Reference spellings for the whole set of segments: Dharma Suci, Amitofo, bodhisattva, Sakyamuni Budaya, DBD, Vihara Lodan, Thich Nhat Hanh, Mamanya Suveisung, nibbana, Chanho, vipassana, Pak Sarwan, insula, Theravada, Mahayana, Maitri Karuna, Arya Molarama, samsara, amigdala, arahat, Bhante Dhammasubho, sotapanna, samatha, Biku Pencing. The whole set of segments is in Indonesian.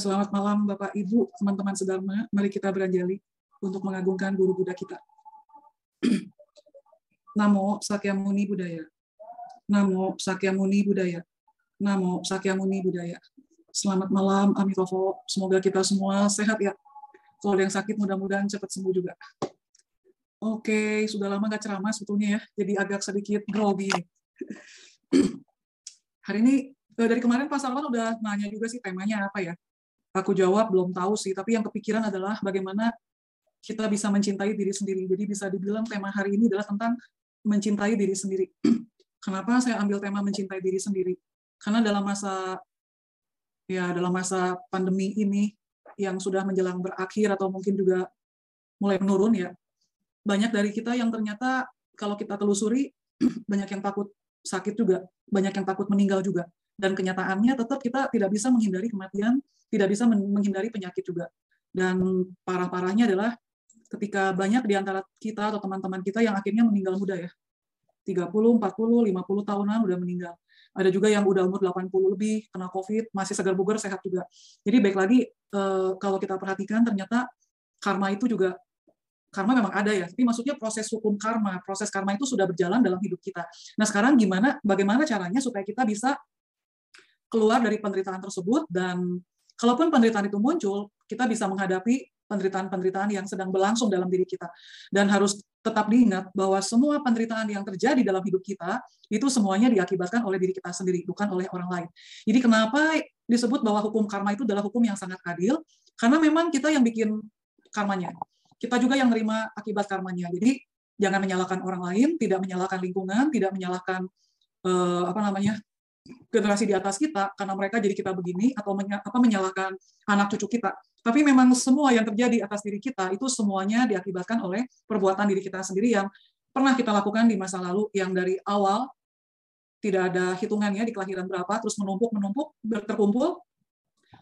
Selamat malam Bapak, Ibu, teman-teman sedharma. Mari kita beranjali untuk mengagungkan guru Buddha kita. Namo Sakyamuni Budaya. Namo Sakyamuni Budaya. Namo Sakyamuni Budaya. Selamat malam Amitofo. Semoga kita semua sehat ya. Kalau yang sakit mudah-mudahan cepat sembuh juga. Oke, sudah lama nggak ceramah sebetulnya ya. Jadi agak sedikit grogi. Hari ini dari kemarin Pak Sarwan udah nanya juga sih temanya apa ya. Aku jawab belum tahu sih, tapi yang kepikiran adalah bagaimana kita bisa mencintai diri sendiri. Jadi bisa dibilang tema hari ini adalah tentang mencintai diri sendiri. Kenapa saya ambil tema mencintai diri sendiri? Karena dalam masa pandemi ini yang sudah menjelang berakhir atau mungkin juga mulai menurun ya, banyak dari kita yang ternyata kalau kita telusuri banyak yang takut sakit juga, banyak yang takut meninggal juga. Dan kenyataannya tetap kita tidak bisa menghindari kematian, tidak bisa menghindari penyakit juga. Dan parah-parahnya adalah ketika banyak di antara kita atau teman-teman kita yang akhirnya meninggal muda ya. 30, 40, 50 tahunan udah meninggal. Ada juga yang udah umur 80 lebih, kena COVID, masih segar bugar, sehat juga. Jadi baik lagi, kalau kita perhatikan ternyata karma itu juga, karma memang ada ya, tapi maksudnya proses karma itu sudah berjalan dalam hidup kita. Nah sekarang bagaimana caranya supaya kita bisa keluar dari penderitaan tersebut, dan kalaupun penderitaan itu muncul, kita bisa menghadapi penderitaan-penderitaan yang sedang berlangsung dalam diri kita. Dan harus tetap diingat bahwa semua penderitaan yang terjadi dalam hidup kita, itu semuanya diakibatkan oleh diri kita sendiri, bukan oleh orang lain. Jadi kenapa disebut bahwa hukum karma itu adalah hukum yang sangat adil? Karena memang kita yang bikin karmanya. Kita juga yang nerima akibat karmanya. Jadi jangan menyalahkan orang lain, tidak menyalahkan lingkungan, tidak menyalahkan generasi di atas kita karena mereka jadi kita begini, atau menyalahkan anak cucu kita. Tapi memang semua yang terjadi atas diri kita itu semuanya diakibatkan oleh perbuatan diri kita sendiri yang pernah kita lakukan di masa lalu, yang dari awal tidak ada hitungannya di kelahiran berapa, terus menumpuk terkumpul.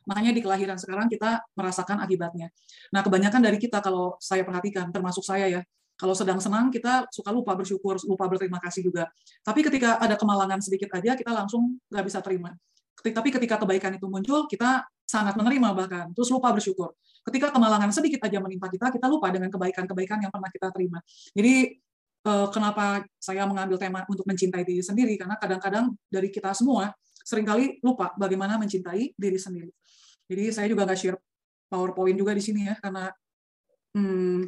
Makanya di kelahiran sekarang kita merasakan akibatnya. Nah, kebanyakan dari kita kalau saya perhatikan, termasuk saya ya, kalau sedang senang, kita suka lupa bersyukur, lupa berterima kasih juga. Tapi ketika ada kemalangan sedikit aja, kita langsung nggak bisa terima. Tapi ketika kebaikan itu muncul, kita sangat menerima bahkan, terus lupa bersyukur. Ketika kemalangan sedikit aja menimpa kita lupa dengan kebaikan-kebaikan yang pernah kita terima. Jadi, kenapa saya mengambil tema untuk mencintai diri sendiri? Karena kadang-kadang dari kita semua, seringkali lupa bagaimana mencintai diri sendiri. Jadi, saya juga nggak share PowerPoint juga di sini ya, karena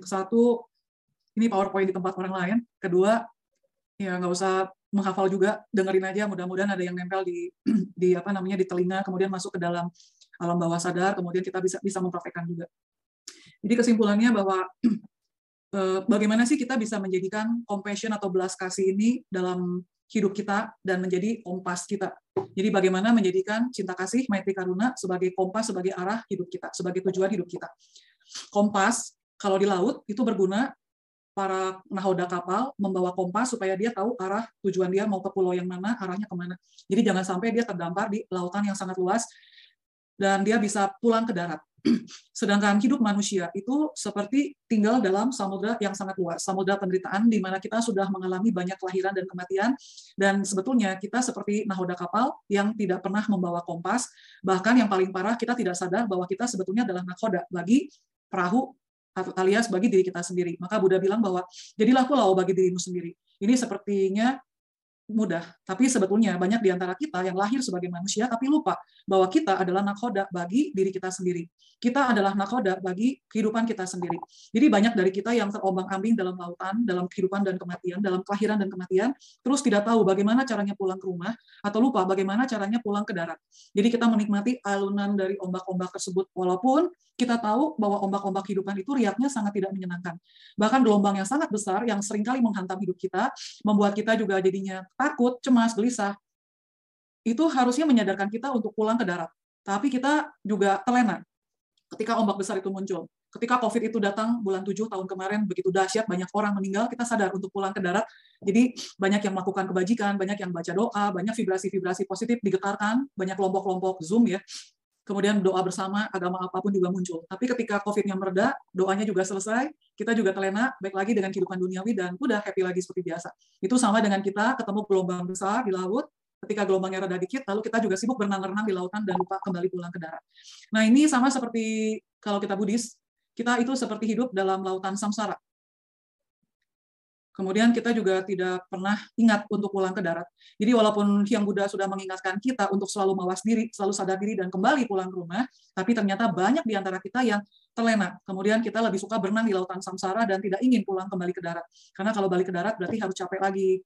satu, ini PowerPoint di tempat orang lain. Kedua, ya nggak usah menghafal juga, dengerin aja. Mudah-mudahan ada yang nempel di telinga, kemudian masuk ke dalam alam bawah sadar, kemudian kita bisa mempraktekkan juga. Jadi kesimpulannya bahwa bagaimana sih kita bisa menjadikan compassion atau belas kasih ini dalam hidup kita dan menjadi kompas kita. Jadi bagaimana menjadikan cinta kasih, maitri karuna sebagai kompas, sebagai arah hidup kita, sebagai tujuan hidup kita. Kompas kalau di laut itu berguna. Para nahoda kapal membawa kompas supaya dia tahu arah tujuan dia mau ke pulau yang mana, arahnya kemana. Jadi jangan sampai dia terdampar di lautan yang sangat luas dan dia bisa pulang ke darat. Sedangkan hidup manusia itu seperti tinggal dalam samudra yang sangat luas, samudra penderitaan di mana kita sudah mengalami banyak kelahiran dan kematian, dan sebetulnya kita seperti nahoda kapal yang tidak pernah membawa kompas, bahkan yang paling parah kita tidak sadar bahwa kita sebetulnya adalah nahoda bagi perahu alias bagi diri kita sendiri. Maka Buddha bilang bahwa jadilah pulau bagi dirimu sendiri. Ini sepertinya mudah, tapi sebetulnya banyak di antara kita yang lahir sebagai manusia tapi lupa bahwa kita adalah nakhoda bagi diri kita sendiri. Kita adalah nakhoda bagi kehidupan kita sendiri. Jadi banyak dari kita yang terombang-ambing dalam lautan, dalam kehidupan dan kematian, dalam kelahiran dan kematian, terus tidak tahu bagaimana caranya pulang ke rumah atau lupa bagaimana caranya pulang ke darat. Jadi kita menikmati alunan dari ombak-ombak tersebut walaupun kita tahu bahwa ombak-ombak kehidupan itu riaknya sangat tidak menyenangkan. Bahkan gelombang yang sangat besar yang seringkali menghantam hidup kita, membuat kita juga jadinya takut, cemas, gelisah, itu harusnya menyadarkan kita untuk pulang ke darat. Tapi kita juga telena ketika ombak besar itu muncul. Ketika COVID itu datang bulan 7 tahun kemarin, begitu dahsyat, banyak orang meninggal, kita sadar untuk pulang ke darat. Jadi banyak yang melakukan kebajikan, banyak yang baca doa, banyak vibrasi-vibrasi positif digetarkan, banyak kelompok-kelompok Zoom ya. Kemudian doa bersama, agama apapun juga muncul. Tapi ketika COVID-nya mereda, doanya juga selesai, kita juga telena, baik lagi dengan kehidupan duniawi, dan udah happy lagi seperti biasa. Itu sama dengan kita ketemu gelombang besar di laut, ketika gelombangnya rada dikit, lalu kita juga sibuk berenang-renang di lautan dan lupa kembali pulang ke darat. Nah, ini sama seperti kalau kita Buddhis, kita itu seperti hidup dalam lautan samsara. Kemudian kita juga tidak pernah ingat untuk pulang ke darat. Jadi walaupun Hyang Buddha sudah mengingatkan kita untuk selalu mawas diri, selalu sadar diri, dan kembali pulang ke rumah, tapi ternyata banyak di antara kita yang terlena. Kemudian kita lebih suka berenang di lautan samsara dan tidak ingin pulang kembali ke darat. Karena kalau balik ke darat berarti harus capek lagi.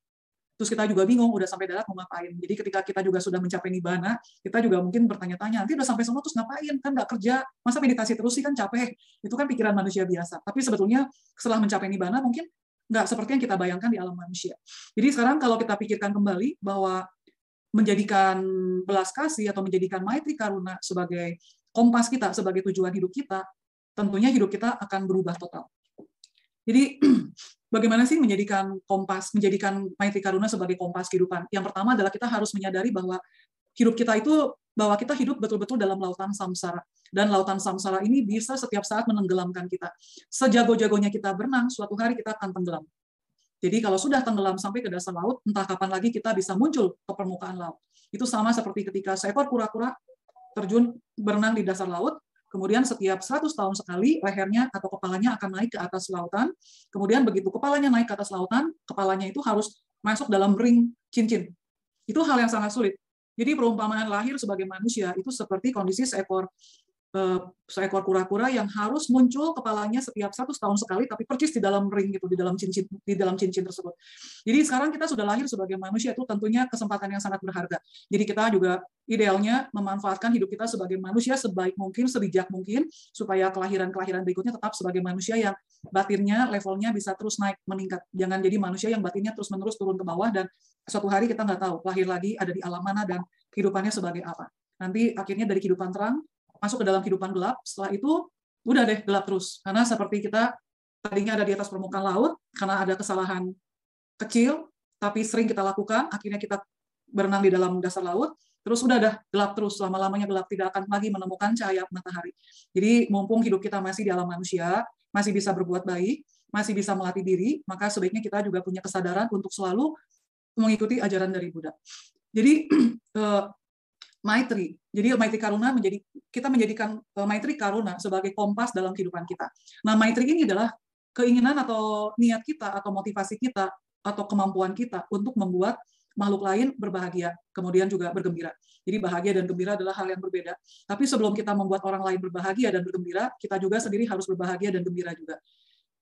Terus kita juga bingung, udah sampai darat mau ngapain. Jadi ketika kita juga sudah mencapai nibbana, kita juga mungkin bertanya-tanya, nanti udah sampai semua terus ngapain? Kan nggak kerja, masa meditasi terus sih, kan capek. Itu kan pikiran manusia biasa. Tapi sebetulnya setelah mencapai nibbana mungkin nggak seperti yang kita bayangkan di alam manusia. Jadi sekarang kalau kita pikirkan kembali bahwa menjadikan belas kasih atau menjadikan maitri karuna sebagai kompas kita, sebagai tujuan hidup kita, tentunya hidup kita akan berubah total. Jadi bagaimana sih menjadikan kompas, menjadikan maitri karuna sebagai kompas kehidupan? Yang pertama adalah kita harus menyadari bahwa hidup kita itu, bahwa kita hidup betul-betul dalam lautan samsara. Dan lautan samsara ini bisa setiap saat menenggelamkan kita. Sejago-jagonya kita berenang, suatu hari kita akan tenggelam. Jadi kalau sudah tenggelam sampai ke dasar laut, entah kapan lagi kita bisa muncul ke permukaan laut. Itu sama seperti ketika seekor kura-kura terjun berenang di dasar laut, kemudian setiap 100 tahun sekali lehernya atau kepalanya akan naik ke atas lautan. Kemudian begitu kepalanya naik ke atas lautan, kepalanya itu harus masuk dalam ring cincin. Itu hal yang sangat sulit. Jadi perumpamaan lahir sebagai manusia itu seperti kondisi seekor kura-kura yang harus muncul kepalanya setiap 100 tahun sekali, tapi persis di dalam ring gitu, di dalam cincin tersebut. Jadi sekarang kita sudah lahir sebagai manusia, itu tentunya kesempatan yang sangat berharga. Jadi kita juga idealnya memanfaatkan hidup kita sebagai manusia sebaik mungkin, sebijak mungkin, supaya kelahiran-kelahiran berikutnya tetap sebagai manusia yang batinnya, levelnya bisa terus naik, meningkat. Jangan jadi manusia yang batinnya terus-menerus turun ke bawah, dan suatu hari kita nggak tahu lahir lagi ada di alam mana dan kehidupannya sebagai apa. Nanti akhirnya dari kehidupan terang masuk ke dalam kehidupan gelap, setelah itu udah deh gelap terus. Karena seperti kita tadinya ada di atas permukaan laut, karena ada kesalahan kecil, tapi sering kita lakukan, akhirnya kita berenang di dalam dasar laut, terus udah dah gelap terus, lama-lamanya gelap, tidak akan lagi menemukan cahaya matahari. Jadi mumpung hidup kita masih di alam manusia, masih bisa berbuat baik, masih bisa melatih diri, maka sebaiknya kita juga punya kesadaran untuk selalu mengikuti ajaran dari Buddha. Jadi maitri. Jadi maitri karuna kita menjadikan maitri karuna sebagai kompas dalam kehidupan kita. Nah, maitri ini adalah keinginan atau niat kita atau motivasi kita atau kemampuan kita untuk membuat makhluk lain berbahagia, kemudian juga bergembira. Jadi bahagia dan gembira adalah hal yang berbeda. Tapi sebelum kita membuat orang lain berbahagia dan bergembira, kita juga sendiri harus berbahagia dan gembira juga.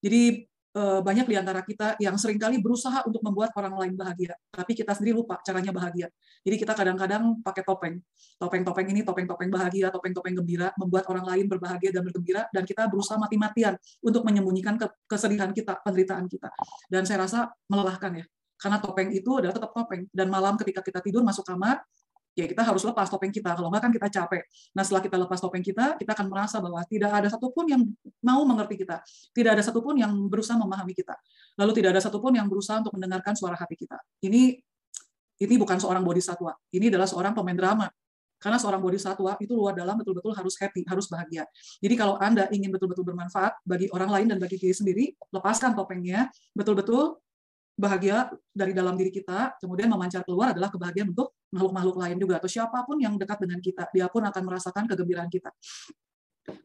Jadi banyak di antara kita yang seringkali berusaha untuk membuat orang lain bahagia, tapi kita sendiri lupa caranya bahagia. Jadi kita kadang-kadang pakai topeng. Topeng-topeng ini, topeng-topeng bahagia, topeng-topeng gembira, membuat orang lain berbahagia dan bergembira, dan kita berusaha mati-matian untuk menyembunyikan kesedihan kita, penderitaan kita. Dan saya rasa melelahkan ya, karena topeng itu adalah tetap topeng. Dan malam ketika kita tidur masuk kamar, ya kita harus lepas topeng kita, kalau nggak kan kita capek. Nah, setelah kita lepas topeng kita akan merasa bahwa tidak ada satupun yang mau mengerti kita, tidak ada satupun yang berusaha memahami kita, lalu tidak ada satupun yang berusaha untuk mendengarkan suara hati kita. Ini bukan seorang bodhisatwa, ini adalah seorang pemain drama. Karena seorang bodhisatwa itu luar dalam betul-betul harus happy, harus bahagia. Jadi kalau Anda ingin betul-betul bermanfaat bagi orang lain dan bagi diri sendiri, lepaskan topengnya, betul-betul bahagia dari dalam diri kita, kemudian memancar keluar adalah kebahagiaan untuk makhluk-makhluk lain juga, atau siapapun yang dekat dengan kita, dia pun akan merasakan kegembiraan kita.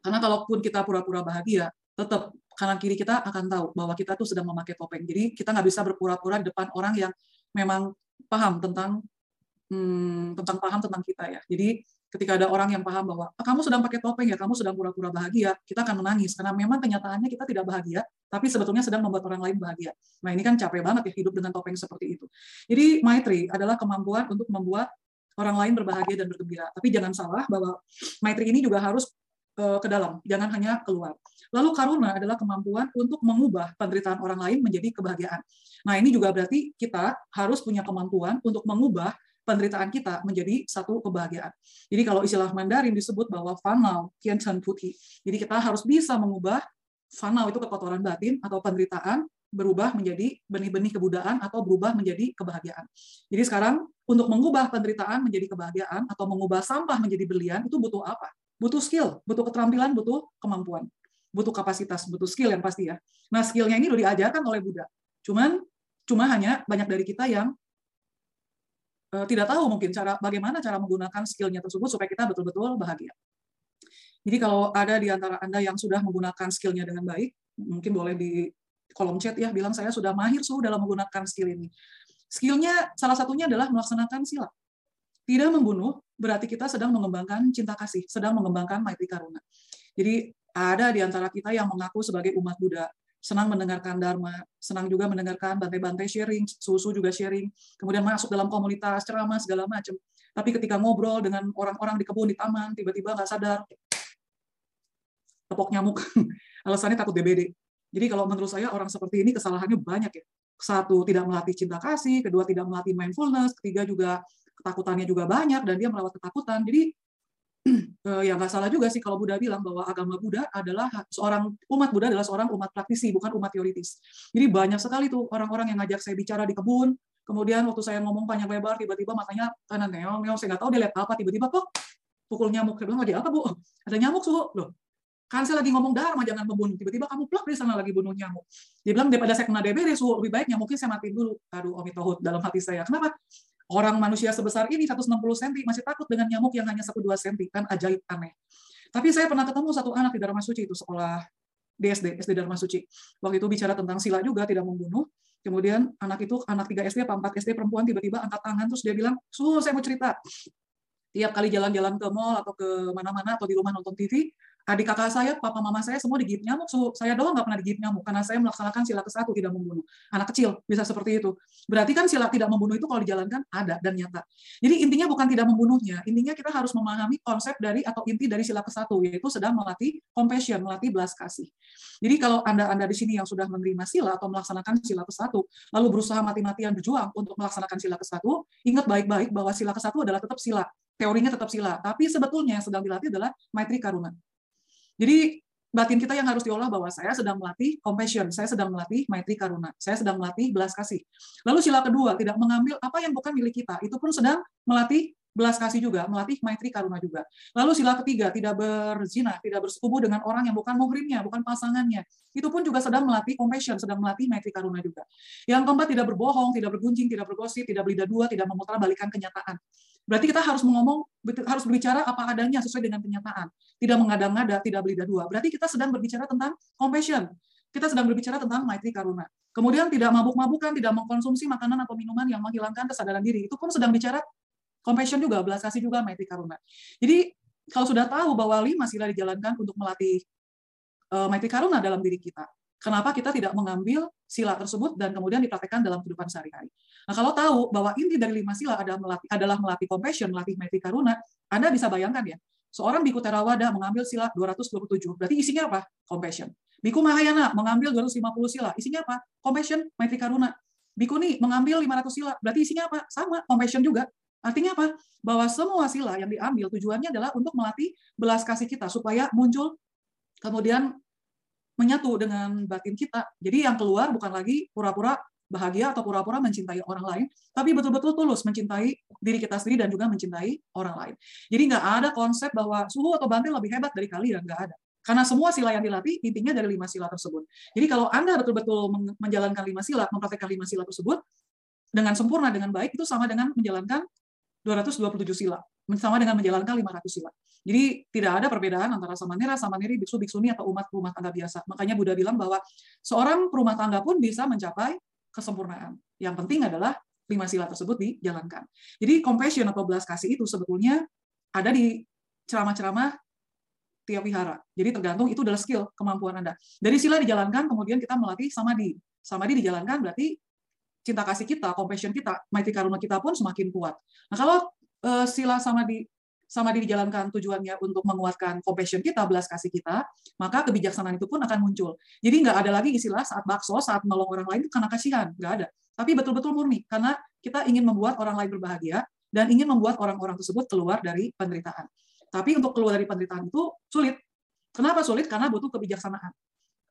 Karena kalaupun kita pura-pura bahagia, tetap kanan-kiri kita akan tahu bahwa kita tuh sedang memakai topeng. Jadi kita nggak bisa berpura-pura di depan orang yang memang paham tentang kita ya. Jadi ketika ada orang yang paham bahwa kamu sedang pakai topeng ya, kamu sedang pura-pura bahagia, kita akan menangis karena memang kenyataannya kita tidak bahagia, tapi sebetulnya sedang membuat orang lain bahagia. Nah, ini kan capek banget ya hidup dengan topeng seperti itu. Jadi maitri adalah kemampuan untuk membuat orang lain berbahagia dan bergembira. Tapi jangan salah bahwa maitri ini juga harus ke dalam, jangan hanya keluar. Lalu karuna adalah kemampuan untuk mengubah penderitaan orang lain menjadi kebahagiaan. Nah, ini juga berarti kita harus punya kemampuan untuk mengubah penderitaan kita menjadi satu kebahagiaan. Jadi kalau istilah Mandarin disebut bahwa fanao tianchan puti. Jadi kita harus bisa mengubah fanao itu kekotoran batin atau penderitaan berubah menjadi benih-benih kebudaan atau berubah menjadi kebahagiaan. Jadi sekarang untuk mengubah penderitaan menjadi kebahagiaan atau mengubah sampah menjadi berlian itu butuh apa? Butuh skill, butuh keterampilan, butuh kemampuan, butuh kapasitas, butuh skill yang pasti ya. Nah, skillnya ini udah diajarkan oleh Buddha. Cuma hanya banyak dari kita yang tidak tahu mungkin bagaimana cara menggunakan skillnya tersebut supaya kita betul-betul bahagia. Jadi kalau ada di antara Anda yang sudah menggunakan skillnya dengan baik, mungkin boleh di kolom chat ya, bilang saya sudah mahir dalam menggunakan skill ini. Skillnya salah satunya adalah melaksanakan sila. Tidak membunuh, berarti kita sedang mengembangkan cinta kasih, sedang mengembangkan maitri karuna. Jadi ada di antara kita yang mengaku sebagai umat Buddha, senang mendengarkan Dharma, senang juga mendengarkan Bante-Bante sharing, Susu juga sharing, kemudian masuk dalam komunitas, ceramah, segala macam. Tapi ketika ngobrol dengan orang-orang di kebun, di taman, tiba-tiba nggak sadar, tepok nyamuk. Alasannya takut DBD. Jadi kalau menurut saya orang seperti ini kesalahannya banyak ya. Satu, tidak melatih cinta kasih, kedua, tidak melatih mindfulness, ketiga juga ketakutannya juga banyak, dan dia melewat ketakutan. Jadi ya nggak salah juga sih kalau Buddha bilang bahwa agama Buddha adalah seorang umat praktisi, bukan umat teoritis. Jadi banyak sekali tuh orang-orang yang ngajak saya bicara di kebun, kemudian waktu saya ngomong panjang lebar, tiba-tiba matanya kanan neong, saya nggak tahu dia lihat apa, tiba-tiba kok pukul nyamuk. Saya bilang, "Ada apa, Bu? Ada nyamuk, Su." Loh, kan saya lagi ngomong Dharma, jangan membunuh. Tiba-tiba kamu plak di sana lagi bunuh nyamuk. Dia bilang, daripada saya kena DBD, Su, lebih baik nyamuknya saya matiin dulu. Aduh, Amitofo dalam hati saya. Kenapa? Orang manusia sebesar ini 160 cm masih takut dengan nyamuk yang hanya 1-2 cm, kan ajaib aneh. Tapi saya pernah ketemu satu anak di Dharma Suci, itu sekolah DSD, SD Dharma Suci. Waktu itu bicara tentang sila juga, tidak membunuh. Kemudian anak itu, anak 3 SD, 4 SD, perempuan, tiba-tiba angkat tangan, terus dia bilang, "Su, saya mau cerita. Tiap kali jalan-jalan ke mall atau ke mana-mana, atau di rumah nonton TV, adik kakak saya, papa mama saya semua digigit nyamuk, Su. Saya doang nggak pernah digigit nyamuk karena saya melaksanakan sila ke-1 tidak membunuh." Anak kecil bisa seperti itu. Berarti kan sila tidak membunuh itu kalau dijalankan ada dan nyata. Jadi intinya bukan tidak membunuhnya, intinya kita harus memahami konsep dari atau inti dari sila ke-1, yaitu sedang melatih compassion, melatih belas kasih. Jadi kalau Anda di sini yang sudah menerima sila atau melaksanakan sila ke-1, lalu berusaha mati-matian berjuang untuk melaksanakan sila ke-1, ingat baik-baik bahwa sila ke-1 adalah tetap sila, teorinya tetap sila, tapi sebetulnya yang sedang dilatih adalah maitri karuna. Jadi batin kita yang harus diolah bahwa saya sedang melatih compassion, saya sedang melatih maitri karuna, saya sedang melatih belas kasih. Lalu sila kedua, tidak mengambil apa yang bukan milik kita, itu pun sedang melatih belas kasih juga, melatih maitri karuna juga. Lalu sila ketiga, tidak berzina, tidak bersetubuh dengan orang yang bukan muhrimnya, bukan pasangannya, itu pun juga sedang melatih compassion, sedang melatih maitri karuna juga. Yang keempat, tidak berbohong, tidak bergunjing, tidak bergosip, tidak berlidah dua, tidak memutarbalikan kenyataan. Berarti kita harus berbicara apa adanya sesuai dengan kenyataan. Tidak mengada-ngada, tidak berlidah dua. Berarti kita sedang berbicara tentang compassion. Kita sedang berbicara tentang maitri karuna. Kemudian tidak mabuk-mabukan, tidak mengkonsumsi makanan atau minuman yang menghilangkan kesadaran diri. Itu pun sedang bicara compassion juga, belas kasih juga, maitri karuna. Jadi kalau sudah tahu bahwa 5 sila dijalankan untuk melatih maitri karuna dalam diri kita, kenapa kita tidak mengambil sila tersebut dan kemudian dipraktekkan dalam kehidupan sehari-hari? Nah, kalau tahu bahwa inti dari 5 sila adalah melatih compassion, melatih maitri karuna, Anda bisa bayangkan ya, seorang Biku Theravada mengambil sila 227, berarti isinya apa? Compassion. Biku Mahayana mengambil 250 sila, isinya apa? Compassion, maitri karuna. Biku Ni mengambil 500 sila, berarti isinya apa? Sama, compassion juga. Artinya apa? Bahwa semua sila yang diambil tujuannya adalah untuk melatih belas kasih kita, supaya muncul, kemudian menyatu dengan batin kita. Jadi yang keluar bukan lagi pura-pura bahagia atau pura-pura mencintai orang lain, tapi betul-betul tulus mencintai diri kita sendiri dan juga mencintai orang lain. Jadi nggak ada konsep bahwa Suhu atau Bhante lebih hebat dari kalian, nggak ada. Karena semua sila yang dilatih, intinya dari 5 sila tersebut. Jadi kalau Anda betul-betul menjalankan 5 sila, mempraktekkan 5 sila tersebut, dengan sempurna, dengan baik, itu sama dengan menjalankan 227 sila. Sama dengan menjalankan 500 sila. Jadi tidak ada perbedaan antara samanera, biksu, biksuni, atau umat tangga biasa. Makanya Buddha bilang bahwa seorang perumah tangga pun bisa mencapai kesempurnaan. Yang penting adalah 5 sila tersebut dijalankan. Jadi compassion atau belas kasih itu sebetulnya ada di ceramah-ceramah tiap wihara. Jadi tergantung itu adalah skill, kemampuan Anda. Dari sila dijalankan, kemudian kita melatih samadhi. Samadhi dijalankan berarti cinta kasih kita, compassion kita, maitri karuna kita pun semakin kuat. Nah kalau sila samadhi dijalankan tujuannya untuk menguatkan compassion kita, belas kasih kita, maka kebijaksanaan itu pun akan muncul. Jadi nggak ada lagi istilah saat bakso, saat nolong orang lain itu karena kasihan, nggak ada. Tapi betul-betul murni, karena kita ingin membuat orang lain berbahagia dan ingin membuat orang-orang tersebut keluar dari penderitaan. Tapi untuk keluar dari penderitaan itu sulit. Kenapa sulit? Karena butuh kebijaksanaan.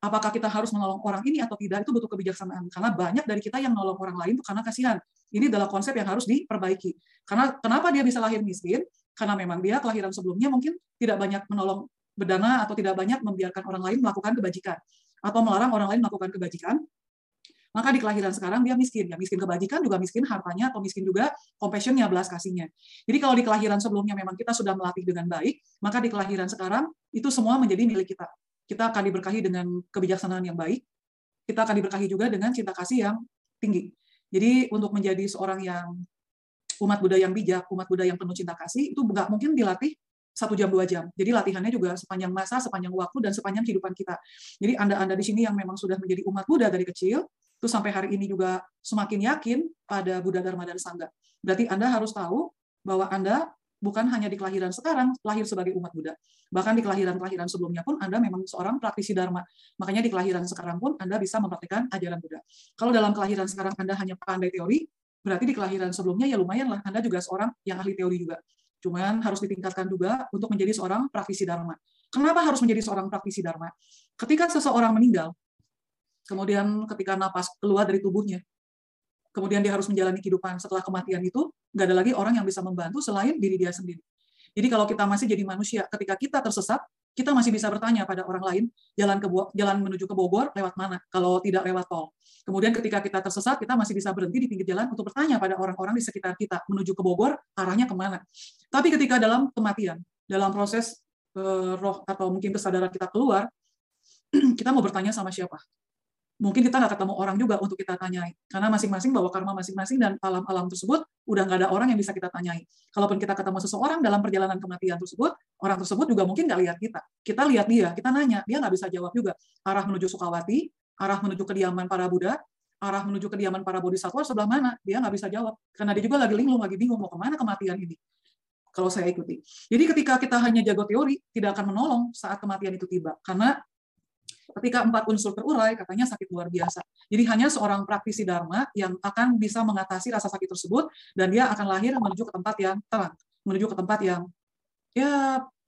Apakah kita harus menolong orang ini atau tidak, itu butuh kebijaksanaan. Karena banyak dari kita yang menolong orang lain itu karena kasihan. Ini adalah konsep yang harus diperbaiki. Karena kenapa dia bisa lahir miskin? Karena memang dia kelahiran sebelumnya mungkin tidak banyak menolong berdana atau tidak banyak membiarkan orang lain melakukan kebajikan atau melarang orang lain melakukan kebajikan. Maka di kelahiran sekarang dia miskin. Ya, miskin kebajikan juga miskin hartanya, atau miskin juga compassion-nya, belas kasihnya. Jadi kalau di kelahiran sebelumnya memang kita sudah melatih dengan baik, maka di kelahiran sekarang itu semua menjadi milik kita. Kita akan diberkahi dengan kebijaksanaan yang baik, kita akan diberkahi juga dengan cinta kasih yang tinggi. Jadi untuk menjadi seorang yang umat Buddha yang bijak, umat Buddha yang penuh cinta kasih, itu nggak mungkin dilatih 1 jam 2 jam. Jadi latihannya juga sepanjang masa, sepanjang waktu, dan sepanjang kehidupan kita. Jadi Anda-Anda di sini yang memang sudah menjadi umat Buddha dari kecil, terus sampai hari ini juga semakin yakin pada Buddha, Dharma, dan Sangha. Berarti Anda harus tahu bahwa Anda bukan hanya di kelahiran sekarang, lahir sebagai umat Buddha. Bahkan di kelahiran-kelahiran sebelumnya pun Anda memang seorang praktisi Dharma. Makanya di kelahiran sekarang pun Anda bisa mempraktikkan ajaran Buddha. Kalau dalam kelahiran sekarang Anda hanya pandai teori, berarti di kelahiran sebelumnya ya lumayan lah, Anda juga seorang yang ahli teori juga. Cuman harus ditingkatkan juga untuk menjadi seorang praktisi Dharma. Kenapa harus menjadi seorang praktisi Dharma? Ketika seseorang meninggal, kemudian ketika napas keluar dari tubuhnya, kemudian dia harus menjalani kehidupan setelah kematian itu, nggak ada lagi orang yang bisa membantu selain diri dia sendiri. Jadi kalau kita masih jadi manusia, ketika kita tersesat, kita masih bisa bertanya pada orang lain, jalan menuju ke Bogor lewat mana, kalau tidak lewat tol. Kemudian ketika kita tersesat, kita masih bisa berhenti di pinggir jalan untuk bertanya pada orang-orang di sekitar kita, menuju ke Bogor, arahnya kemana. Tapi ketika dalam kematian, dalam proses roh atau mungkin kesadaran kita keluar, kita mau bertanya sama siapa? Mungkin kita nggak ketemu orang juga untuk kita tanyai, karena masing-masing bawa karma masing-masing, dan alam-alam tersebut udah nggak ada orang yang bisa kita tanyai. Kalaupun kita ketemu seseorang dalam perjalanan kematian tersebut, orang tersebut juga mungkin nggak lihat kita. Kita lihat dia, kita nanya, dia nggak bisa jawab juga. Arah menuju Sukawati, arah menuju kediaman para Buddha, arah menuju kediaman para bodhisattva sebelah mana, dia nggak bisa jawab. Karena dia juga lagi linglung, lagi bingung, mau kemana kematian ini, kalau saya ikuti. Jadi ketika kita hanya jago teori, tidak akan menolong saat kematian itu tiba. Karena ketika 4 unsur terurai, katanya sakit luar biasa. Jadi hanya seorang praktisi Dharma yang akan bisa mengatasi rasa sakit tersebut, dan dia akan lahir menuju ke tempat yang terang, menuju ke tempat yang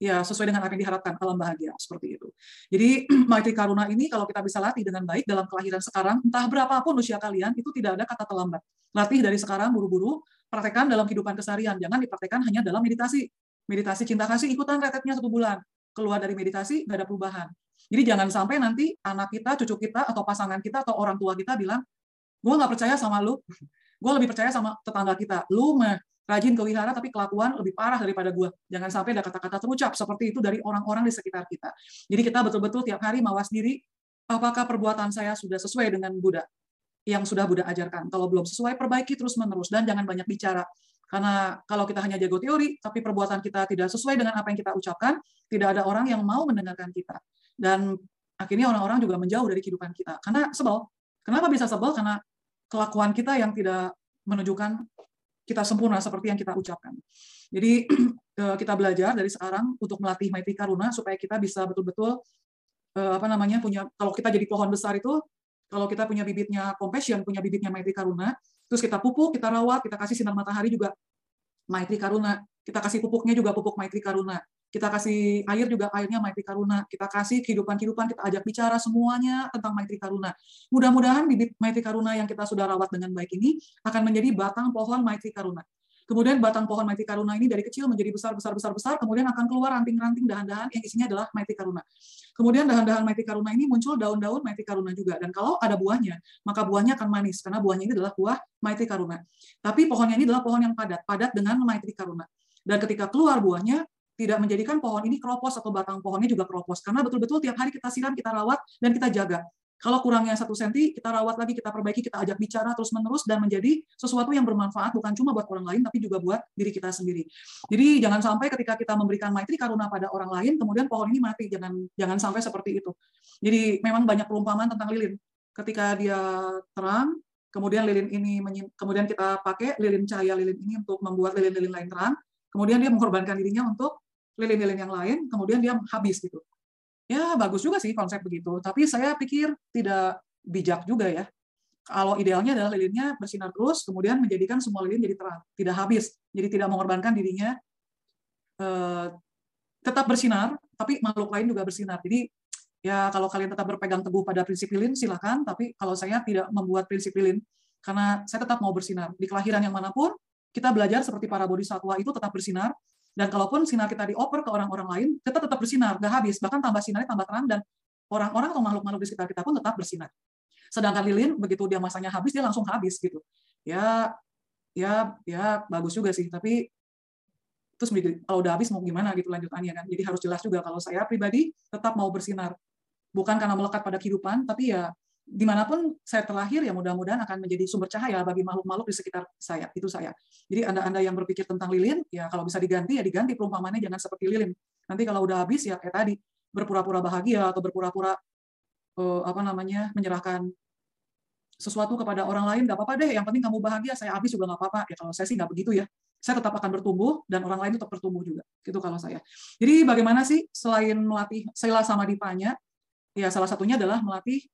ya sesuai dengan apa yang diharapkan, alam bahagia, seperti itu. Jadi Maitri Karuna ini kalau kita bisa latih dengan baik dalam kelahiran sekarang, entah berapapun usia kalian, itu tidak ada kata terlambat. Latih dari sekarang, buru-buru, praktekkan dalam kehidupan keseharian, jangan dipraktekkan hanya dalam meditasi. Meditasi cinta kasih, ikutan retretnya 1 bulan. Keluar dari meditasi, nggak ada perubahan. Jadi jangan sampai nanti anak kita, cucu kita, atau pasangan kita, atau orang tua kita bilang, gue nggak percaya sama lu, gue lebih percaya sama tetangga kita. Lu mah rajin ke wihara, tapi kelakuan lebih parah daripada gue. Jangan sampai ada kata-kata terucap seperti itu dari orang-orang di sekitar kita. Jadi kita betul-betul tiap hari mawas diri, apakah perbuatan saya sudah sesuai dengan Buddha, yang sudah Buddha ajarkan. Kalau belum sesuai, perbaiki terus-menerus, dan jangan banyak bicara. Karena kalau kita hanya jago teori, tapi perbuatan kita tidak sesuai dengan apa yang kita ucapkan, tidak ada orang yang mau mendengarkan kita. Dan akhirnya orang-orang juga menjauh dari kehidupan kita. Karena sebel. Kenapa bisa sebel? Karena kelakuan kita yang tidak menunjukkan kita sempurna seperti yang kita ucapkan. Jadi kita belajar dari sekarang untuk melatih Maitri Karuna, supaya kita bisa betul-betul, punya, kalau kita jadi pohon besar itu, kalau kita punya bibitnya compassion, punya bibitnya Maitri Karuna, terus kita pupuk, kita rawat, kita kasih sinar matahari juga Maitri Karuna, kita kasih pupuknya juga pupuk Maitri Karuna, kita kasih air juga airnya Maitri Karuna, kita kasih kehidupan-kehidupan, kita ajak bicara semuanya tentang Maitri Karuna. Mudah-mudahan bibit Maitri Karuna yang kita sudah rawat dengan baik ini akan menjadi batang pohon Maitri Karuna. Kemudian batang pohon Maitri Karuna ini dari kecil menjadi besar, kemudian akan keluar ranting-ranting dahan-dahan yang isinya adalah Maitri Karuna. Kemudian dahan-dahan Maitri Karuna ini muncul daun-daun Maitri Karuna juga, dan kalau ada buahnya, maka buahnya akan manis, karena buahnya ini adalah buah Maitri Karuna. Tapi pohonnya ini adalah pohon yang padat dengan Maitri Karuna. Dan ketika keluar buahnya, tidak menjadikan pohon ini keropos atau batang pohonnya juga keropos, karena betul-betul tiap hari kita siram, kita rawat, dan kita jaga. Kalau kurangnya 1 senti, kita rawat lagi, kita perbaiki, kita ajak bicara terus-menerus, dan menjadi sesuatu yang bermanfaat, bukan cuma buat orang lain, tapi juga buat diri kita sendiri. Jadi jangan sampai ketika kita memberikan Maitri Karuna pada orang lain, kemudian pohon ini mati. Jangan sampai seperti itu. Jadi memang banyak perumpamaan tentang lilin. Ketika dia terang, kemudian lilin ini, kemudian kita pakai lilin cahaya lilin ini untuk membuat lilin-lilin lain terang, kemudian dia mengorbankan dirinya untuk lilin-lilin yang lain, kemudian dia habis gitu. Ya, bagus juga sih konsep begitu, tapi saya pikir tidak bijak juga ya. Kalau idealnya adalah lilinnya bersinar terus, kemudian menjadikan semua lilin jadi terang, tidak habis, jadi tidak mengorbankan dirinya, tetap bersinar, tapi makhluk lain juga bersinar. Jadi ya kalau kalian tetap berpegang teguh pada prinsip lilin, silakan, tapi kalau saya tidak membuat prinsip lilin, karena saya tetap mau bersinar. Di kelahiran yang manapun, kita belajar seperti para bodhisattva itu tetap bersinar, dan kalaupun sinar kita dioper ke orang-orang lain, kita tetap bersinar, nggak habis, bahkan tambah sinarnya tambah terang, dan orang-orang atau makhluk-makhluk di sekitar kita pun tetap bersinar. Sedangkan lilin begitu dia masanya habis, dia langsung habis gitu. Ya bagus juga sih, tapi terus kalau udah habis mau gimana gitu lanjutannya kan. Jadi harus jelas juga kalau saya pribadi tetap mau bersinar. Bukan karena melekat pada kehidupan, tapi ya dimanapun saya terlahir, ya mudah-mudahan akan menjadi sumber cahaya bagi makhluk-makhluk di sekitar saya. Itu saya. Jadi Anda-Anda yang berpikir tentang lilin, ya kalau bisa diganti, ya diganti perumpamannya, jangan seperti lilin. Nanti kalau udah habis, ya kayak tadi, berpura-pura bahagia atau berpura-pura menyerahkan sesuatu kepada orang lain, nggak apa-apa deh, yang penting kamu bahagia, saya habis juga nggak apa-apa. Ya kalau saya sih nggak begitu ya. Saya tetap akan bertumbuh, dan orang lain tetap bertumbuh juga. Gitu kalau saya. Jadi bagaimana sih selain melatih sila sama dipanya, ya salah satunya adalah melatih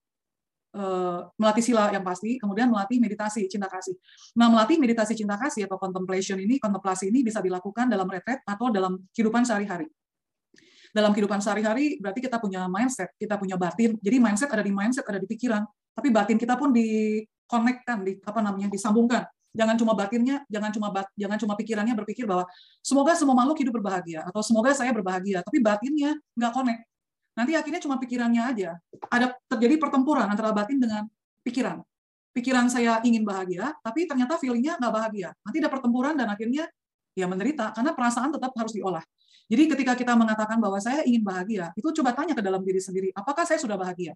sila yang pasti, kemudian melatih meditasi cinta kasih. Nah, melatih meditasi cinta kasih atau kontemplasi ini bisa dilakukan dalam retret atau dalam kehidupan sehari-hari. Dalam kehidupan sehari-hari berarti kita punya mindset, kita punya batin. Jadi mindset, ada di pikiran, tapi batin kita pun dikonekkan, disambungkan. Jangan cuma pikirannya berpikir bahwa semoga semua makhluk hidup berbahagia atau semoga saya berbahagia, tapi batinnya nggak connect. Nanti akhirnya cuma pikirannya aja. Ada terjadi pertempuran antara batin dengan pikiran. Pikiran saya ingin bahagia, tapi ternyata feelingnya nggak bahagia. Nanti ada pertempuran dan akhirnya ya menderita, karena perasaan tetap harus diolah. Jadi ketika kita mengatakan bahwa saya ingin bahagia, itu coba tanya ke dalam diri sendiri, apakah saya sudah bahagia?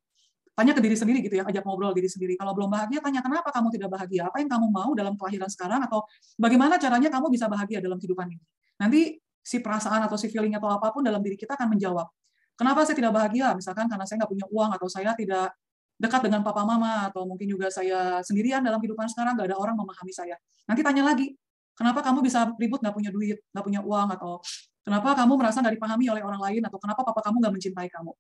Tanya ke diri sendiri gitu ya, ajak ngobrol diri sendiri. Kalau belum bahagia, tanya kenapa kamu tidak bahagia? Apa yang kamu mau dalam kelahiran sekarang? Atau bagaimana caranya kamu bisa bahagia dalam kehidupan ini? Nanti si perasaan atau si feeling atau apapun dalam diri kita akan menjawab. Kenapa saya tidak bahagia? Misalkan karena saya nggak punya uang, atau saya tidak dekat dengan papa mama, atau mungkin juga saya sendirian dalam kehidupan sekarang, nggak ada orang memahami saya. Nanti tanya lagi, kenapa kamu bisa ribut nggak punya duit, nggak punya uang, atau kenapa kamu merasa nggak dipahami oleh orang lain, atau kenapa papa kamu nggak mencintai kamu.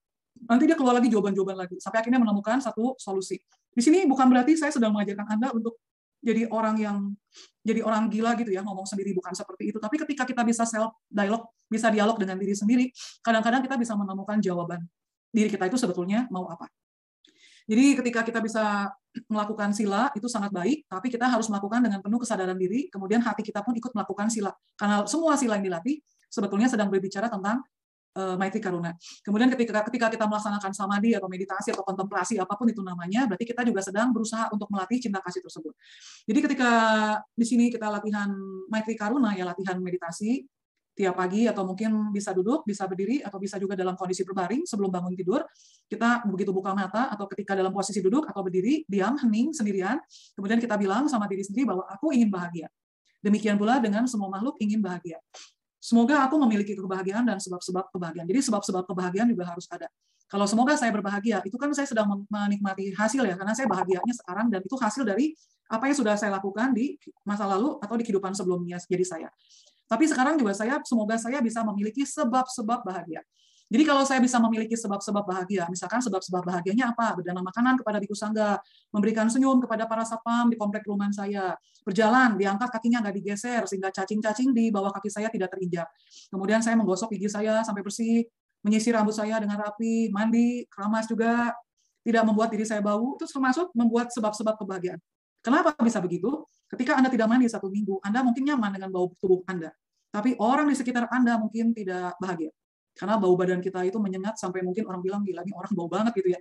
Nanti dia keluar lagi jawaban-jawaban lagi, sampai akhirnya menemukan satu solusi. Di sini bukan berarti saya sedang mengajarkan Anda untuk jadi orang gila gitu ya, ngomong sendiri, bukan seperti itu. Tapi ketika kita bisa self-dialog, bisa dialog dengan diri sendiri, kadang-kadang kita bisa menemukan jawaban diri kita itu sebetulnya mau apa. Jadi ketika kita bisa melakukan sila, itu sangat baik, tapi kita harus melakukan dengan penuh kesadaran diri, kemudian hati kita pun ikut melakukan sila. Karena semua sila yang dilatih, sebetulnya sedang berbicara tentang Maitri Karuna. Kemudian ketika kita melaksanakan samadhi atau meditasi atau kontemplasi apapun itu namanya, berarti kita juga sedang berusaha untuk melatih cinta kasih tersebut. Jadi ketika di sini kita latihan Maitri Karuna, ya latihan meditasi tiap pagi, atau mungkin bisa duduk, bisa berdiri, atau bisa juga dalam kondisi berbaring sebelum bangun tidur. Kita begitu buka mata atau ketika dalam posisi duduk atau berdiri, diam, hening, sendirian, kemudian kita bilang sama diri sendiri bahwa aku ingin bahagia. Demikian pula dengan semua makhluk ingin bahagia. Semoga aku memiliki kebahagiaan dan sebab-sebab kebahagiaan. Jadi sebab-sebab kebahagiaan juga harus ada. Kalau semoga saya berbahagia, itu kan saya sedang menikmati hasil ya, karena saya bahagianya sekarang, dan itu hasil dari apa yang sudah saya lakukan di masa lalu atau di kehidupan sebelumnya jadi saya. Tapi sekarang juga saya, semoga saya bisa memiliki sebab-sebab bahagia. Jadi kalau saya bisa memiliki sebab-sebab bahagia, misalkan sebab-sebab bahagianya apa? Berdana makanan kepada Biku Sangga, memberikan senyum kepada para satpam di komplek rumah saya, berjalan, diangkat kakinya nggak digeser, sehingga cacing-cacing di bawah kaki saya tidak terinjak. Kemudian saya menggosok gigi saya sampai bersih, menyisir rambut saya dengan rapi, mandi, keramas juga, tidak membuat diri saya bau, itu termasuk membuat sebab-sebab kebahagiaan. Kenapa bisa begitu? Ketika Anda tidak mandi 1 minggu, Anda mungkin nyaman dengan bau tubuh Anda, tapi orang di sekitar Anda mungkin tidak bahagia. Karena bau badan kita itu menyengat sampai mungkin orang bilang, gila nih orang bau banget gitu ya.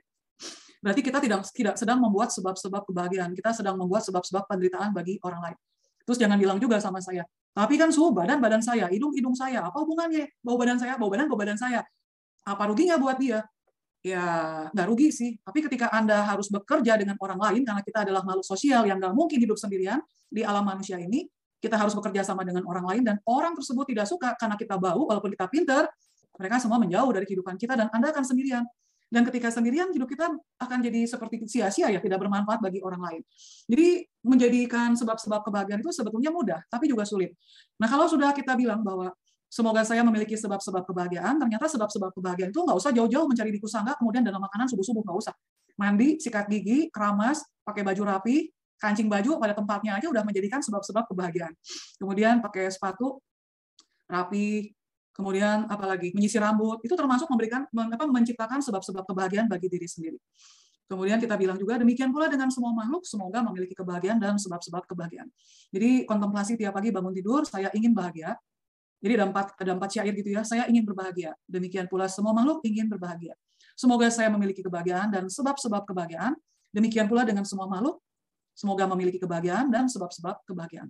Berarti kita tidak sedang membuat sebab-sebab kebahagiaan, kita sedang membuat sebab-sebab penderitaan bagi orang lain. Terus jangan bilang juga sama saya, tapi kan suhu badan saya, hidung saya, apa hubungannya? Bau badan saya. Apa ruginya buat dia? Ya nggak rugi sih. Tapi ketika Anda harus bekerja dengan orang lain, karena kita adalah makhluk sosial yang nggak mungkin hidup sendirian di alam manusia ini, kita harus bekerja sama dengan orang lain, dan orang tersebut tidak suka karena kita bau, walaupun kita pinter, mereka semua menjauh dari kehidupan kita, dan Anda akan sendirian. Dan ketika sendirian, hidup kita akan jadi seperti sia-sia, ya tidak bermanfaat bagi orang lain. Jadi menjadikan sebab-sebab kebahagiaan itu sebetulnya mudah, tapi juga sulit. Nah kalau sudah kita bilang bahwa semoga saya memiliki sebab-sebab kebahagiaan, ternyata sebab-sebab kebahagiaan itu nggak usah jauh-jauh mencari Biku Sangga, kemudian dalam makanan subuh-subuh, nggak usah. Mandi, sikat gigi, keramas, pakai baju rapi, kancing baju pada tempatnya aja udah menjadikan sebab-sebab kebahagiaan. Kemudian pakai sepatu rapi, kemudian apalagi menyisir rambut, itu termasuk menciptakan sebab-sebab kebahagiaan bagi diri sendiri. Kemudian kita bilang juga, demikian pula dengan semua makhluk, semoga memiliki kebahagiaan dan sebab-sebab kebahagiaan. Jadi kontemplasi tiap pagi bangun tidur, saya ingin bahagia. Jadi ada empat syair gitu ya, saya ingin berbahagia. Demikian pula semua makhluk ingin berbahagia. Semoga saya memiliki kebahagiaan dan sebab-sebab kebahagiaan. Demikian pula dengan semua makhluk, semoga memiliki kebahagiaan dan sebab-sebab kebahagiaan.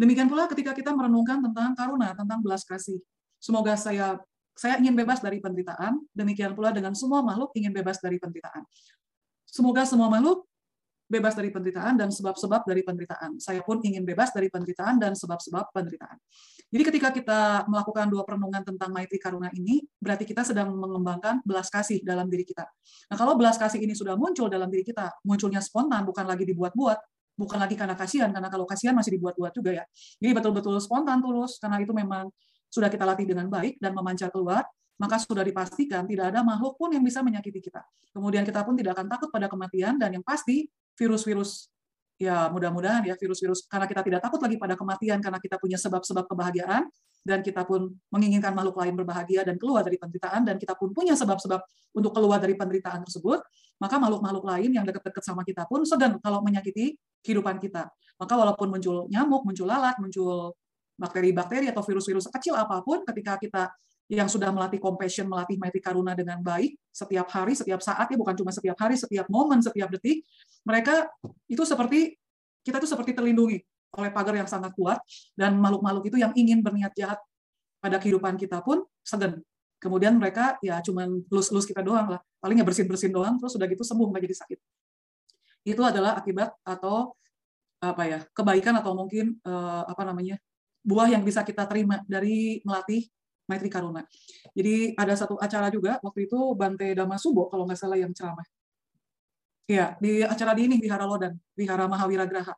Demikian pula ketika kita merenungkan tentang karuna, tentang belas kasih. Semoga saya ingin bebas dari penderitaan, demikian pula dengan semua makhluk ingin bebas dari penderitaan. Semoga semua makhluk bebas dari penderitaan dan sebab-sebab dari penderitaan. Saya pun ingin bebas dari penderitaan dan sebab-sebab penderitaan. Jadi ketika kita melakukan dua perenungan tentang Maitri Karuna ini, berarti kita sedang mengembangkan belas kasih dalam diri kita. Nah, kalau belas kasih ini sudah muncul dalam diri kita, munculnya spontan, bukan lagi dibuat-buat, bukan lagi karena kasihan, karena kalau kasihan masih dibuat-buat juga ya. Jadi betul-betul spontan, tulus, karena itu memang sudah kita latih dengan baik dan memancar keluar, maka sudah dipastikan tidak ada makhluk pun yang bisa menyakiti kita. Kemudian kita pun tidak akan takut pada kematian, dan yang pasti, virus-virus, ya mudah-mudahan ya virus-virus, karena kita tidak takut lagi pada kematian, karena kita punya sebab-sebab kebahagiaan, dan kita pun menginginkan makhluk lain berbahagia dan keluar dari penderitaan, dan kita pun punya sebab-sebab untuk keluar dari penderitaan tersebut, maka makhluk-makhluk lain yang dekat-dekat sama kita pun segan kalau menyakiti kehidupan kita. Maka walaupun muncul nyamuk, muncul lalat, muncul bakteri-bakteri atau virus-virus kecil apapun, ketika kita yang sudah melatih compassion, melatih Maitri Karuna dengan baik, setiap hari, setiap saat, ya bukan cuma setiap hari, setiap momen, setiap detik, mereka itu seperti, kita itu seperti terlindungi oleh pagar yang sangat kuat, dan makhluk-makhluk itu yang ingin berniat jahat pada kehidupan kita pun segan. Kemudian mereka ya cuma lus-lus kita doang lah, palingnya bersin-bersin doang, terus sudah gitu sembuh, nggak jadi sakit. Itu adalah akibat atau apa ya, kebaikan atau mungkin apa namanya, buah yang bisa kita terima dari melatih Maitri Karuna. Jadi ada satu acara juga waktu itu Bhante Dhammasubho kalau nggak salah yang ceramah. Ya, di acara di ini Vihara Lodan, Vihara Mahawiragraha.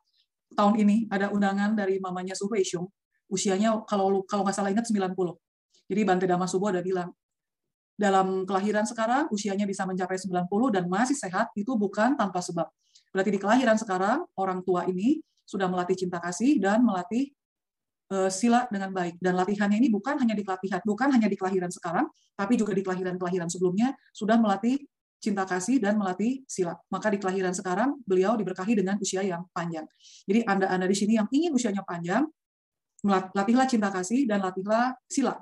Tahun ini ada undangan dari mamanya Suveisung, usianya kalau nggak salah ingat 90. Jadi Bhante Dhammasubho ada bilang dalam kelahiran sekarang usianya bisa mencapai 90 dan masih sehat itu bukan tanpa sebab. Berarti di kelahiran sekarang orang tua ini sudah melatih cinta kasih dan melatih sila dengan baik, dan latihannya ini bukan hanya di kelahiran sekarang, tapi juga di kelahiran-kelahiran sebelumnya sudah melatih cinta kasih dan melatih sila. Maka di kelahiran sekarang beliau diberkahi dengan usia yang panjang. Jadi Anda di sini yang ingin usianya panjang, latihlah cinta kasih dan latihlah sila.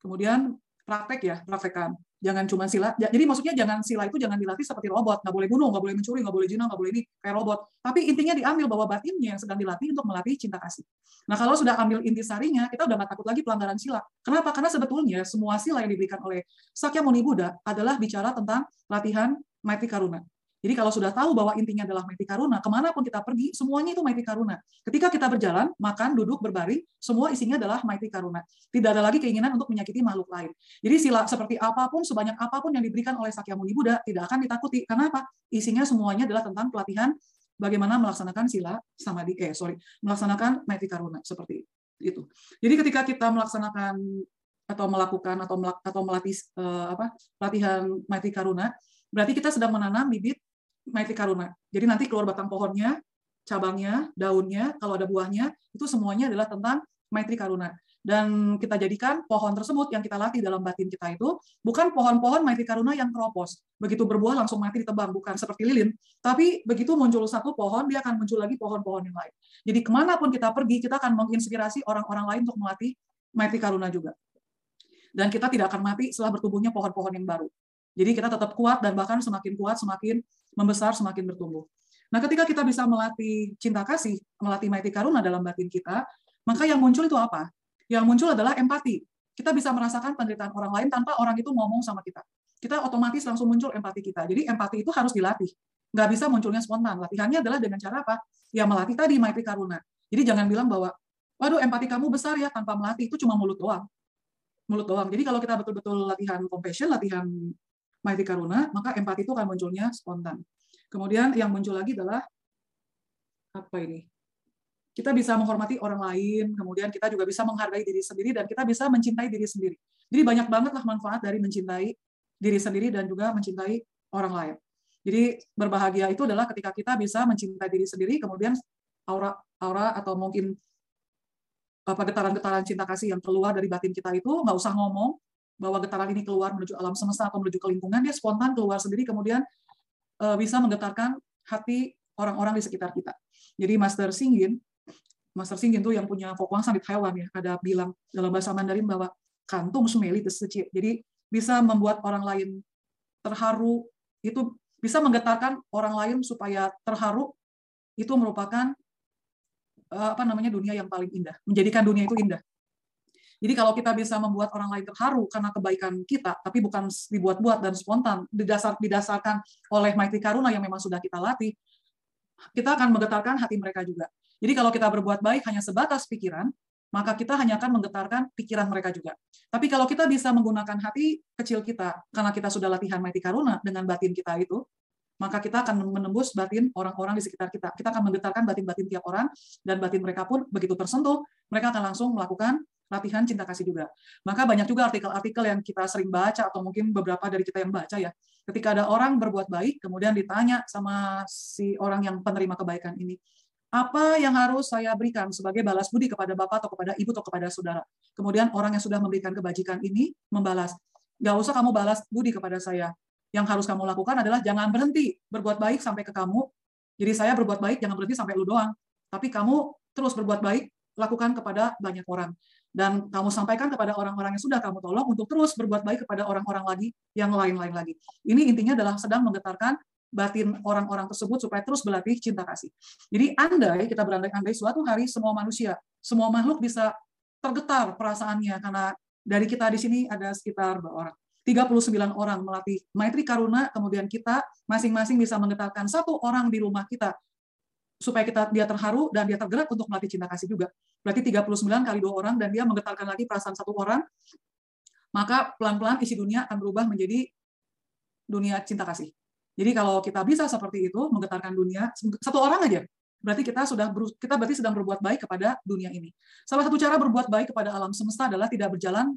Kemudian praktek ya, praktekkan. Jangan cuma sila. Jadi maksudnya jangan sila itu jangan dilatih seperti robot, nggak boleh bunuh, nggak boleh mencuri, nggak boleh zina, nggak boleh ini kayak robot. Tapi intinya diambil bahwa batinnya yang sedang dilatih untuk melatih cinta kasih. Nah kalau sudah ambil intisarinya, kita udah nggak takut lagi pelanggaran sila. Kenapa? Karena sebetulnya semua sila yang diberikan oleh Sakyamuni Buddha adalah bicara tentang latihan Maitri Karuna. Jadi kalau sudah tahu bahwa intinya adalah Maitri Karuna, kemanapun kita pergi, semuanya itu Maitri Karuna. Ketika kita berjalan, makan, duduk, berbaring, semua isinya adalah Maitri Karuna. Tidak ada lagi keinginan untuk menyakiti makhluk lain. Jadi sila seperti apapun, sebanyak apapun yang diberikan oleh Sakyamuni Buddha, tidak akan ditakuti. Karena apa? Isinya semuanya adalah tentang pelatihan bagaimana melaksanakan sila samadhi, melaksanakan Maitri Karuna, seperti itu. Jadi ketika kita melaksanakan atau melakukan atau melatih pelatihan Maitri Karuna, berarti kita sedang menanam bibit Maitri Karuna. Jadi nanti keluar batang pohonnya, cabangnya, daunnya, kalau ada buahnya, itu semuanya adalah tentang Maitri Karuna. Dan kita jadikan pohon tersebut yang kita latih dalam batin kita itu bukan pohon-pohon Maitri Karuna yang keropos. Begitu berbuah langsung mati ditebang, bukan seperti lilin. Tapi begitu muncul satu pohon, dia akan muncul lagi pohon-pohon yang lain. Jadi kemanapun kita pergi, kita akan menginspirasi orang-orang lain untuk melatih Maitri Karuna juga. Dan kita tidak akan mati setelah bertumbuhnya pohon-pohon yang baru. Jadi kita tetap kuat dan bahkan semakin kuat, semakin membesar, semakin bertumbuh. Nah, ketika kita bisa melatih cinta kasih, melatih Maitri Karuna dalam batin kita, maka yang muncul itu apa? Yang muncul adalah empati. Kita bisa merasakan penderitaan orang lain tanpa orang itu ngomong sama kita. Kita otomatis langsung muncul empati kita. Jadi empati itu harus dilatih. Nggak bisa munculnya spontan. Latihannya adalah dengan cara apa? Ya melatih tadi Maitri Karuna. Jadi jangan bilang bahwa, waduh empati kamu besar ya tanpa melatih, itu cuma mulut doang. Mulut doang. Jadi kalau kita betul-betul latihan compassion, latihan Maitri Karuna, maka empati itu akan munculnya spontan. Kemudian yang muncul lagi adalah apa ini? Kita bisa menghormati orang lain, kemudian kita juga bisa menghargai diri sendiri dan kita bisa mencintai diri sendiri. Jadi banyak banget lah manfaat dari mencintai diri sendiri dan juga mencintai orang lain. Jadi berbahagia itu adalah ketika kita bisa mencintai diri sendiri, kemudian aura atau mungkin getaran-getaran cinta kasih yang keluar dari batin kita itu nggak usah ngomong bahwa getaran ini keluar menuju alam semesta atau menuju ke lingkungan, dia spontan keluar sendiri, kemudian bisa menggetarkan hati orang-orang di sekitar kita. Jadi Master Singgin tuh yang punya Fokwang Sambit Hewan ya, ada bilang dalam bahasa Mandarin bahwa kantung semeli terseci. Jadi bisa membuat orang lain terharu, itu Bisa menggetarkan orang lain supaya terharu, itu merupakan dunia yang paling indah, menjadikan dunia itu indah. Jadi kalau kita bisa membuat orang lain terharu karena kebaikan kita, tapi bukan dibuat-buat dan spontan, didasarkan oleh maitri karuna yang memang sudah kita latih, kita akan menggetarkan hati mereka juga. Jadi kalau kita berbuat baik hanya sebatas pikiran, maka kita hanya akan menggetarkan pikiran mereka juga. Tapi kalau kita bisa menggunakan hati kecil kita, karena kita sudah latihan maitri karuna dengan batin kita itu, maka kita akan menembus batin orang-orang di sekitar kita. Kita akan menggetarkan batin-batin tiap orang, dan batin mereka pun begitu tersentuh, mereka akan langsung melakukan latihan cinta kasih juga. Maka banyak juga artikel-artikel yang kita sering baca, atau mungkin beberapa dari kita yang baca ya, ketika ada orang berbuat baik, kemudian ditanya sama si orang yang penerima kebaikan ini, apa yang harus saya berikan sebagai balas budi kepada bapak, atau kepada ibu, atau kepada saudara? Kemudian orang yang sudah memberikan kebajikan ini membalas, nggak usah kamu balas budi kepada saya. Yang harus kamu lakukan adalah jangan berhenti berbuat baik sampai ke kamu. Jadi saya berbuat baik, jangan berhenti sampai lu doang. Tapi kamu terus berbuat baik, lakukan kepada banyak orang. Dan kamu sampaikan kepada orang-orang yang sudah kamu tolong untuk terus berbuat baik kepada orang-orang lagi, yang lain-lain lagi. Ini intinya adalah sedang menggetarkan batin orang-orang tersebut supaya terus berlatih cinta kasih. Jadi andai, kita berandai-andai suatu hari semua manusia, semua makhluk bisa tergetar perasaannya, karena dari kita di sini ada sekitar 39 orang melatih maitri karuna, kemudian kita masing-masing bisa menggetarkan satu orang di rumah kita supaya dia terharu dan dia tergerak untuk melatih cinta kasih juga. Berarti 39 kali 2 orang, dan dia menggetarkan lagi perasaan satu orang, maka pelan-pelan isi dunia akan berubah menjadi dunia cinta kasih. Jadi kalau kita bisa seperti itu, menggetarkan dunia satu orang aja, berarti kita berarti sedang berbuat baik kepada dunia ini. Salah satu cara berbuat baik kepada alam semesta adalah tidak berjalan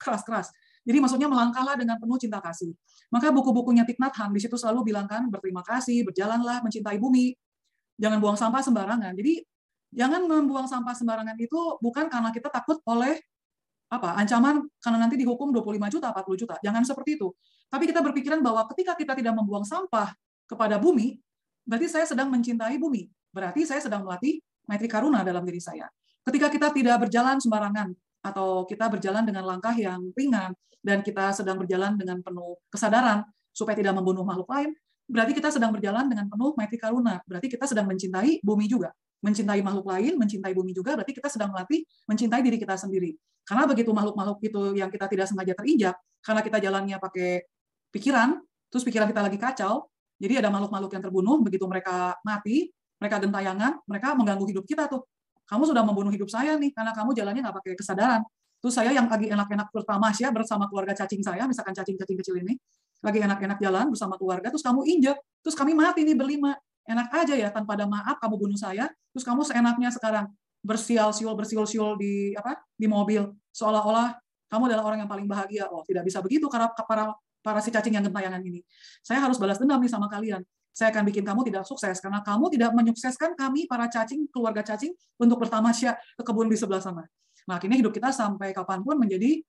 keras-keras. Jadi maksudnya melangkahlah dengan penuh cinta kasih. Maka buku-bukunya Thich Nhat Hanh di situ selalu bilangkan berterima kasih, berjalanlah, mencintai bumi, jangan buang sampah sembarangan. Jadi jangan membuang sampah sembarangan itu bukan karena kita takut oleh ancaman karena nanti dihukum 25 juta, 40 juta. Jangan seperti itu. Tapi kita berpikiran bahwa ketika kita tidak membuang sampah kepada bumi, berarti saya sedang mencintai bumi. Berarti saya sedang melatih maitri karuna dalam diri saya. Ketika kita tidak berjalan sembarangan, atau kita berjalan dengan langkah yang ringan, dan kita sedang berjalan dengan penuh kesadaran supaya tidak membunuh makhluk lain, berarti kita sedang berjalan dengan penuh maitri karuna. Berarti kita sedang mencintai bumi juga. Mencintai makhluk lain, mencintai bumi juga, berarti kita sedang melatih mencintai diri kita sendiri. Karena begitu makhluk-makhluk itu yang kita tidak sengaja terinjak, karena kita jalannya pakai pikiran, terus pikiran kita lagi kacau, jadi ada makhluk-makhluk yang terbunuh, begitu mereka mati, mereka gentayangan, mereka mengganggu hidup kita tuh. Kamu sudah membunuh hidup saya nih, karena kamu jalannya nggak pakai kesadaran. Terus saya yang lagi enak-enak bertamasya bersama keluarga cacing saya, misalkan cacing-cacing kecil ini, lagi enak-enak jalan bersama keluarga, terus kamu injak, terus kami mati nih berlima. Enak aja ya, tanpa ada maaf kamu bunuh saya, terus kamu seenaknya sekarang bersiul-siul di mobil, seolah-olah kamu adalah orang yang paling bahagia. Oh, tidak bisa begitu karena para si cacing yang gentayangan ini. Saya harus balas dendam nih sama kalian. Saya akan bikin kamu tidak sukses karena kamu tidak menyukseskan kami para cacing, keluarga cacing, untuk bertamasya ke kebun di sebelah sana. Nah, akhirnya hidup kita sampai kapanpun menjadi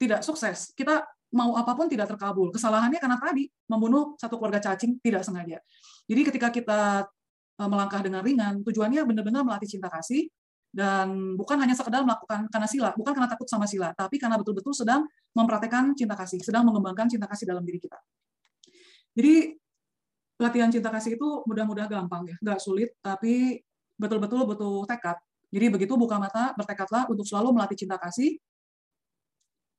tidak sukses. Kita mau apapun tidak terkabul. Kesalahannya karena tadi membunuh satu keluarga cacing tidak sengaja. Jadi ketika kita melangkah dengan ringan, tujuannya benar-benar melatih cinta kasih, dan bukan hanya sekedar melakukan karena sila, bukan karena takut sama sila, tapi karena betul-betul sedang mempraktekkan cinta kasih, sedang mengembangkan cinta kasih dalam diri kita. Jadi latihan cinta kasih itu mudah-mudah gampang ya, nggak sulit, tapi betul-betul butuh tekad. Jadi begitu buka mata, bertekadlah untuk selalu melatih cinta kasih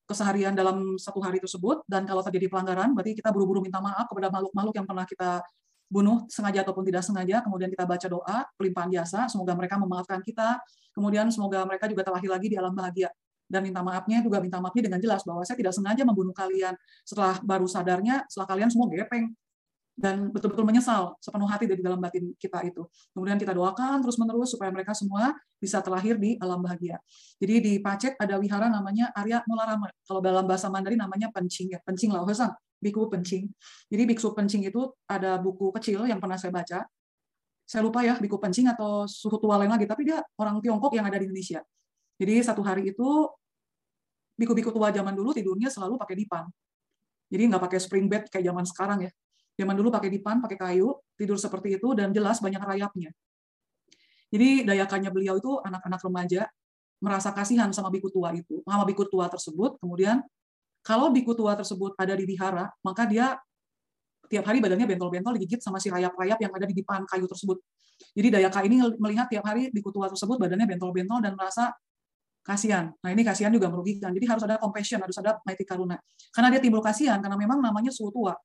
keseharian dalam satu hari tersebut, dan kalau terjadi pelanggaran, berarti kita buru-buru minta maaf kepada makhluk-makhluk yang pernah kita bunuh, sengaja ataupun tidak sengaja, kemudian kita baca doa, pelimpahan jasa, semoga mereka memaafkan kita, kemudian semoga mereka juga terlahir lagi di alam bahagia, dan minta maafnya dengan jelas, bahwa saya tidak sengaja membunuh kalian, setelah baru sadarnya, setelah kalian semua gepeng, dan betul-betul menyesal sepenuh hati dari dalam batin kita itu. Kemudian kita doakan terus-menerus supaya mereka semua bisa terlahir di alam bahagia. Jadi di Pacet ada wihara namanya Arya Molarama. Kalau dalam bahasa Mandarin namanya Pencing, ya. Pencing Lao Hesang, Biku Pencing. Jadi Biksu Pencing itu ada buku kecil yang pernah saya baca. Saya lupa ya, Biku Pencing atau suhu tua lain lagi, tapi dia orang Tiongkok yang ada di Indonesia. Jadi satu hari itu, biku-biku tua zaman dulu tidurnya selalu pakai dipan. Jadi nggak pakai spring bed kayak zaman sekarang ya. Zaman dulu pakai dipan, pakai kayu, tidur seperti itu, dan jelas banyak rayapnya. Jadi dayakannya beliau itu anak-anak remaja, merasa kasihan sama biku tua itu, sama biku tua tersebut. Kemudian, kalau biku tua tersebut ada di wihara, maka dia tiap hari badannya bentol-bentol digigit sama si rayap-rayap yang ada di dipan kayu tersebut. Jadi Dayaka ini melihat tiap hari di kutua tersebut badannya bentol-bentol dan merasa kasihan. Nah ini kasihan juga merugikan. Jadi harus ada compassion, harus ada maiti karuna. Karena dia timbul kasihan, karena memang namanya Su tua.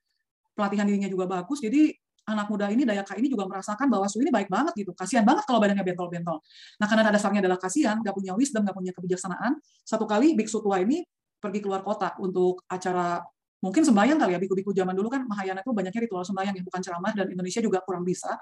Pelatihan dirinya juga bagus, jadi anak muda ini, Dayaka ini juga merasakan bahwa Su ini baik banget gitu. Kasihan banget kalau badannya bentol-bentol. Nah karena dasarnya adalah kasihan, nggak punya wisdom, nggak punya kebijaksanaan. Satu kali biksu tua ini pergi keluar kota untuk acara mungkin sembahyang kali ya, biku-biku zaman dulu kan Mahayana itu banyaknya ritual sembahyang yang bukan ceramah, dan Indonesia juga kurang bisa.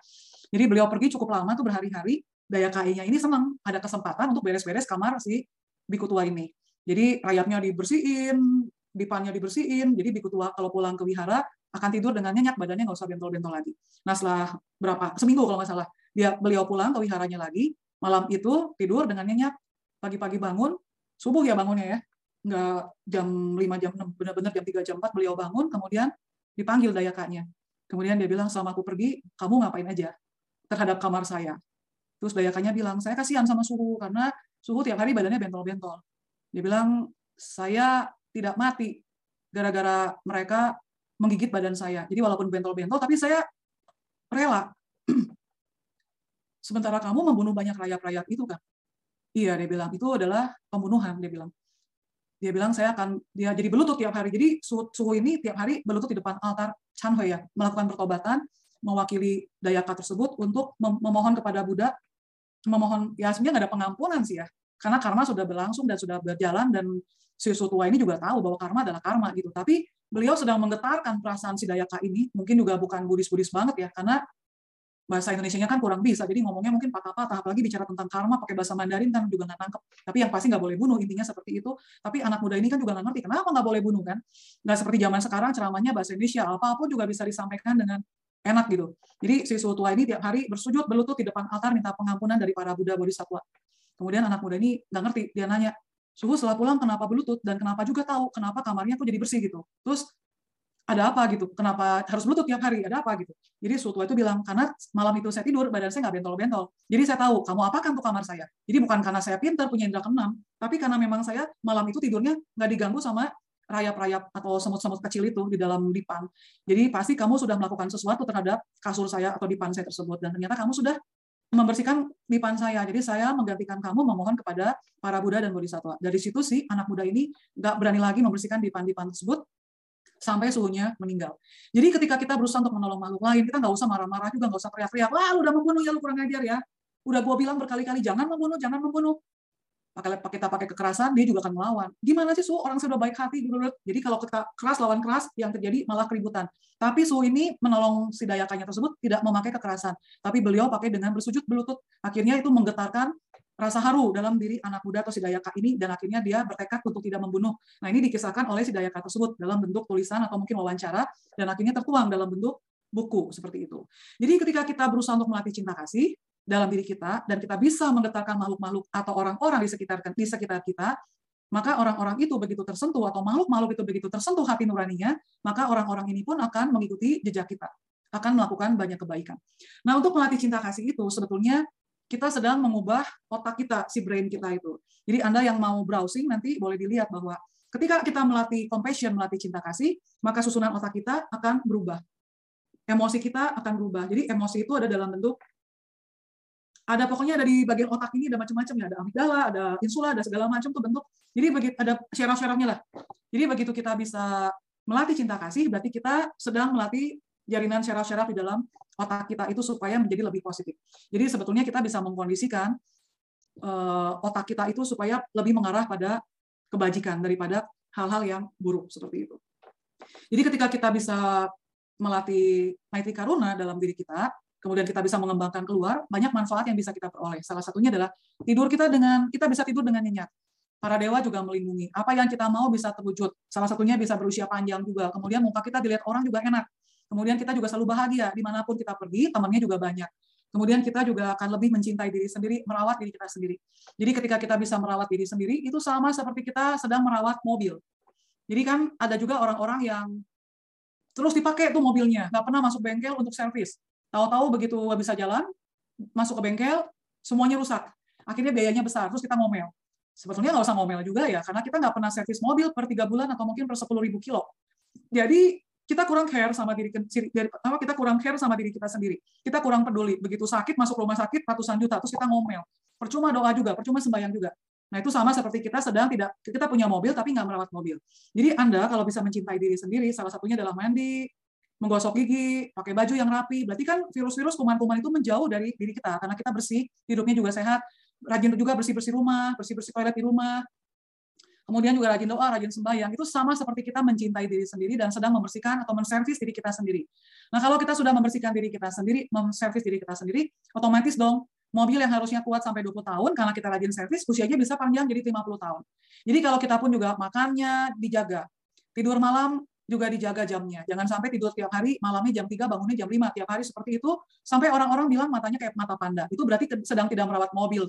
Jadi beliau pergi cukup lama tuh berhari-hari, Dayakainya ini senang ada kesempatan untuk beres-beres kamar si biku tua ini. Jadi rayapnya dibersihin, dipannya dibersihin, jadi biku tua kalau pulang ke wihara akan tidur dengan nyenyak, badannya nggak usah bentol-bentol lagi. Nah setelah berapa, seminggu kalau nggak salah, beliau pulang ke wiharanya lagi, malam itu tidur dengan nyenyak, pagi-pagi bangun, subuh ya bangunnya ya, nggak jam 5, jam 6, benar-benar jam 3, jam 4 beliau bangun, kemudian dipanggil Dayakanya. Kemudian dia bilang, selama aku pergi, kamu ngapain aja terhadap kamar saya? Terus Dayakanya bilang, saya kasihan sama Suhu, karena Suhu tiap hari badannya bentol-bentol. Dia bilang, saya tidak mati gara-gara mereka menggigit badan saya. Jadi walaupun bentol-bentol, tapi saya rela. Sementara kamu membunuh banyak rayap-rayap itu kan? Iya, dia bilang, itu adalah pembunuhan, dia bilang. Dia bilang, saya akan, dia jadi belutut tiap hari. Jadi Suhu ini tiap hari belutut di depan altar Chanho ya, melakukan pertobatan, mewakili Dayaka tersebut untuk memohon kepada Buddha, memohon, ya sebenarnya nggak ada pengampunan sih ya, karena karma sudah berlangsung dan sudah berjalan, dan si Suhu tua ini juga tahu bahwa karma adalah karma gitu. Tapi beliau sedang menggetarkan perasaan si Dayaka ini, mungkin juga bukan Buddhis-Buddhis banget ya, karena bahasa Indonesianya kan kurang bisa, jadi ngomongnya mungkin patah-patah, apalagi bicara tentang karma pakai bahasa Mandarin kan juga nggak nangkep. Tapi yang pasti nggak boleh bunuh, intinya seperti itu. Tapi anak muda ini kan juga nggak ngerti kenapa nggak boleh bunuh kan? Nggak seperti zaman sekarang ceramahnya bahasa Indonesia, apapun juga bisa disampaikan dengan enak gitu. Jadi si Suhu tua ini tiap hari bersujud berlutut di depan altar minta pengampunan dari para Buddha Bodhisattva. Kemudian anak muda ini nggak ngerti, dia nanya, Suhu setelah pulang kenapa berlutut dan kenapa juga tahu kenapa kamarnya kok jadi bersih gitu? Terus ada apa gitu? Kenapa harus berlutut tiap hari? Ada apa gitu? Jadi Suhu tua itu bilang, karena malam itu saya tidur, badan saya nggak bentol-bentol. Jadi saya tahu, kamu apakan tuh kamar saya? Jadi bukan karena saya pintar, punya indera keenam, tapi karena memang saya malam itu tidurnya nggak diganggu sama rayap-rayap atau semut-semut kecil itu di dalam dipan. Jadi pasti kamu sudah melakukan sesuatu terhadap kasur saya atau dipan saya tersebut. Dan ternyata kamu sudah membersihkan dipan saya. Jadi saya menggantikan kamu memohon kepada para Buddha dan Bodhisattva. Dari situ sih anak muda ini nggak berani lagi membersihkan dipan-dipan tersebut, sampai Suhunya meninggal. Jadi ketika kita berusaha untuk menolong makhluk lain, kita nggak usah marah-marah juga, nggak usah teriak-teriak, wah lu udah membunuh ya, lu kurang ajar ya. Udah gua bilang berkali-kali, jangan membunuh. Kita pakai kekerasan, dia juga akan melawan. Gimana sih Suhu, orang sudah baik hati. Jadi kalau kita keras lawan keras, yang terjadi malah keributan. Tapi Suhu ini menolong si Dayakanya tersebut tidak memakai kekerasan. Tapi beliau pakai dengan bersujud berlutut. Akhirnya itu menggetarkan rasa haru dalam diri anak muda atau si Dayaka ini, dan akhirnya dia bertekad untuk tidak membunuh. Nah ini dikisahkan oleh si Dayaka tersebut dalam bentuk tulisan atau mungkin wawancara, dan akhirnya tertuang dalam bentuk buku seperti itu. Jadi ketika kita berusaha untuk melatih cinta kasih dalam diri kita, dan kita bisa menggetarkan makhluk-makhluk atau orang-orang di sekitar kita, maka orang-orang itu begitu tersentuh, atau makhluk-makhluk itu begitu tersentuh hati nuraninya, maka orang-orang ini pun akan mengikuti jejak kita, akan melakukan banyak kebaikan. Nah untuk melatih cinta kasih itu sebetulnya kita sedang mengubah otak kita, si brain kita itu. Jadi Anda yang mau browsing nanti boleh dilihat bahwa ketika kita melatih compassion, melatih cinta kasih, maka susunan otak kita akan berubah. Emosi kita akan berubah. Jadi emosi itu ada dalam bentuk, ada pokoknya ada di bagian otak ini, ada macam-macam ya, ada amigdala, ada insula, ada segala macam tuh bentuk. Jadi ada syaraf-syarafnya lah. Jadi begitu kita bisa melatih cinta kasih, berarti kita sedang melatih jaringan syaraf-syaraf di dalam otak kita itu supaya menjadi lebih positif. Jadi sebetulnya kita bisa mengkondisikan otak kita itu supaya lebih mengarah pada kebajikan daripada hal-hal yang buruk seperti itu. Jadi ketika kita bisa melatih maitri karuna dalam diri kita, kemudian kita bisa mengembangkan keluar, banyak manfaat yang bisa kita peroleh. Salah satunya adalah kita bisa tidur dengan nyenyak. Para dewa juga melindungi. Apa yang kita mau bisa terwujud. Salah satunya bisa berusia panjang juga. Kemudian muka kita dilihat orang juga enak. Kemudian kita juga selalu bahagia, dimanapun kita pergi, temannya juga banyak. Kemudian kita juga akan lebih mencintai diri sendiri, merawat diri kita sendiri. Jadi ketika kita bisa merawat diri sendiri, itu sama seperti kita sedang merawat mobil. Jadi kan ada juga orang-orang yang terus dipakai tuh mobilnya, nggak pernah masuk bengkel untuk servis. Tahu-tahu begitu bisa jalan, masuk ke bengkel, semuanya rusak. Akhirnya biayanya besar, terus kita ngomel. Sebetulnya nggak usah ngomel juga ya, karena kita nggak pernah servis mobil per 3 bulan atau mungkin per 10.000 kilo. Jadi kita kurang care sama diri kita sendiri. Kita kurang peduli. Begitu sakit, masuk rumah sakit ratusan juta, terus kita ngomel. Percuma doa juga, percuma sembahyang juga. Nah, itu sama seperti kita sedang tidak, kita punya mobil tapi nggak merawat mobil. Jadi Anda kalau bisa mencintai diri sendiri, salah satunya adalah mandi, menggosok gigi, pakai baju yang rapi. Berarti kan virus-virus, kuman-kuman itu menjauh dari diri kita karena kita bersih, hidupnya juga sehat, rajin juga bersih-bersih rumah, bersih-bersih toilet di rumah. Kemudian juga rajin doa, rajin sembahyang. Itu sama seperti kita mencintai diri sendiri dan sedang membersihkan atau menservis diri kita sendiri. Nah, kalau kita sudah membersihkan diri kita sendiri, menservis diri kita sendiri, otomatis dong mobil yang harusnya kuat sampai 20 tahun, karena kita rajin servis, usianya bisa panjang jadi 50 tahun. Jadi kalau kita pun juga makannya dijaga. Tidur malam juga dijaga jamnya. Jangan sampai tidur tiap hari, malamnya jam 3, bangunnya jam 5. Tiap hari seperti itu, sampai orang-orang bilang matanya kayak mata panda. Itu berarti sedang tidak merawat mobil.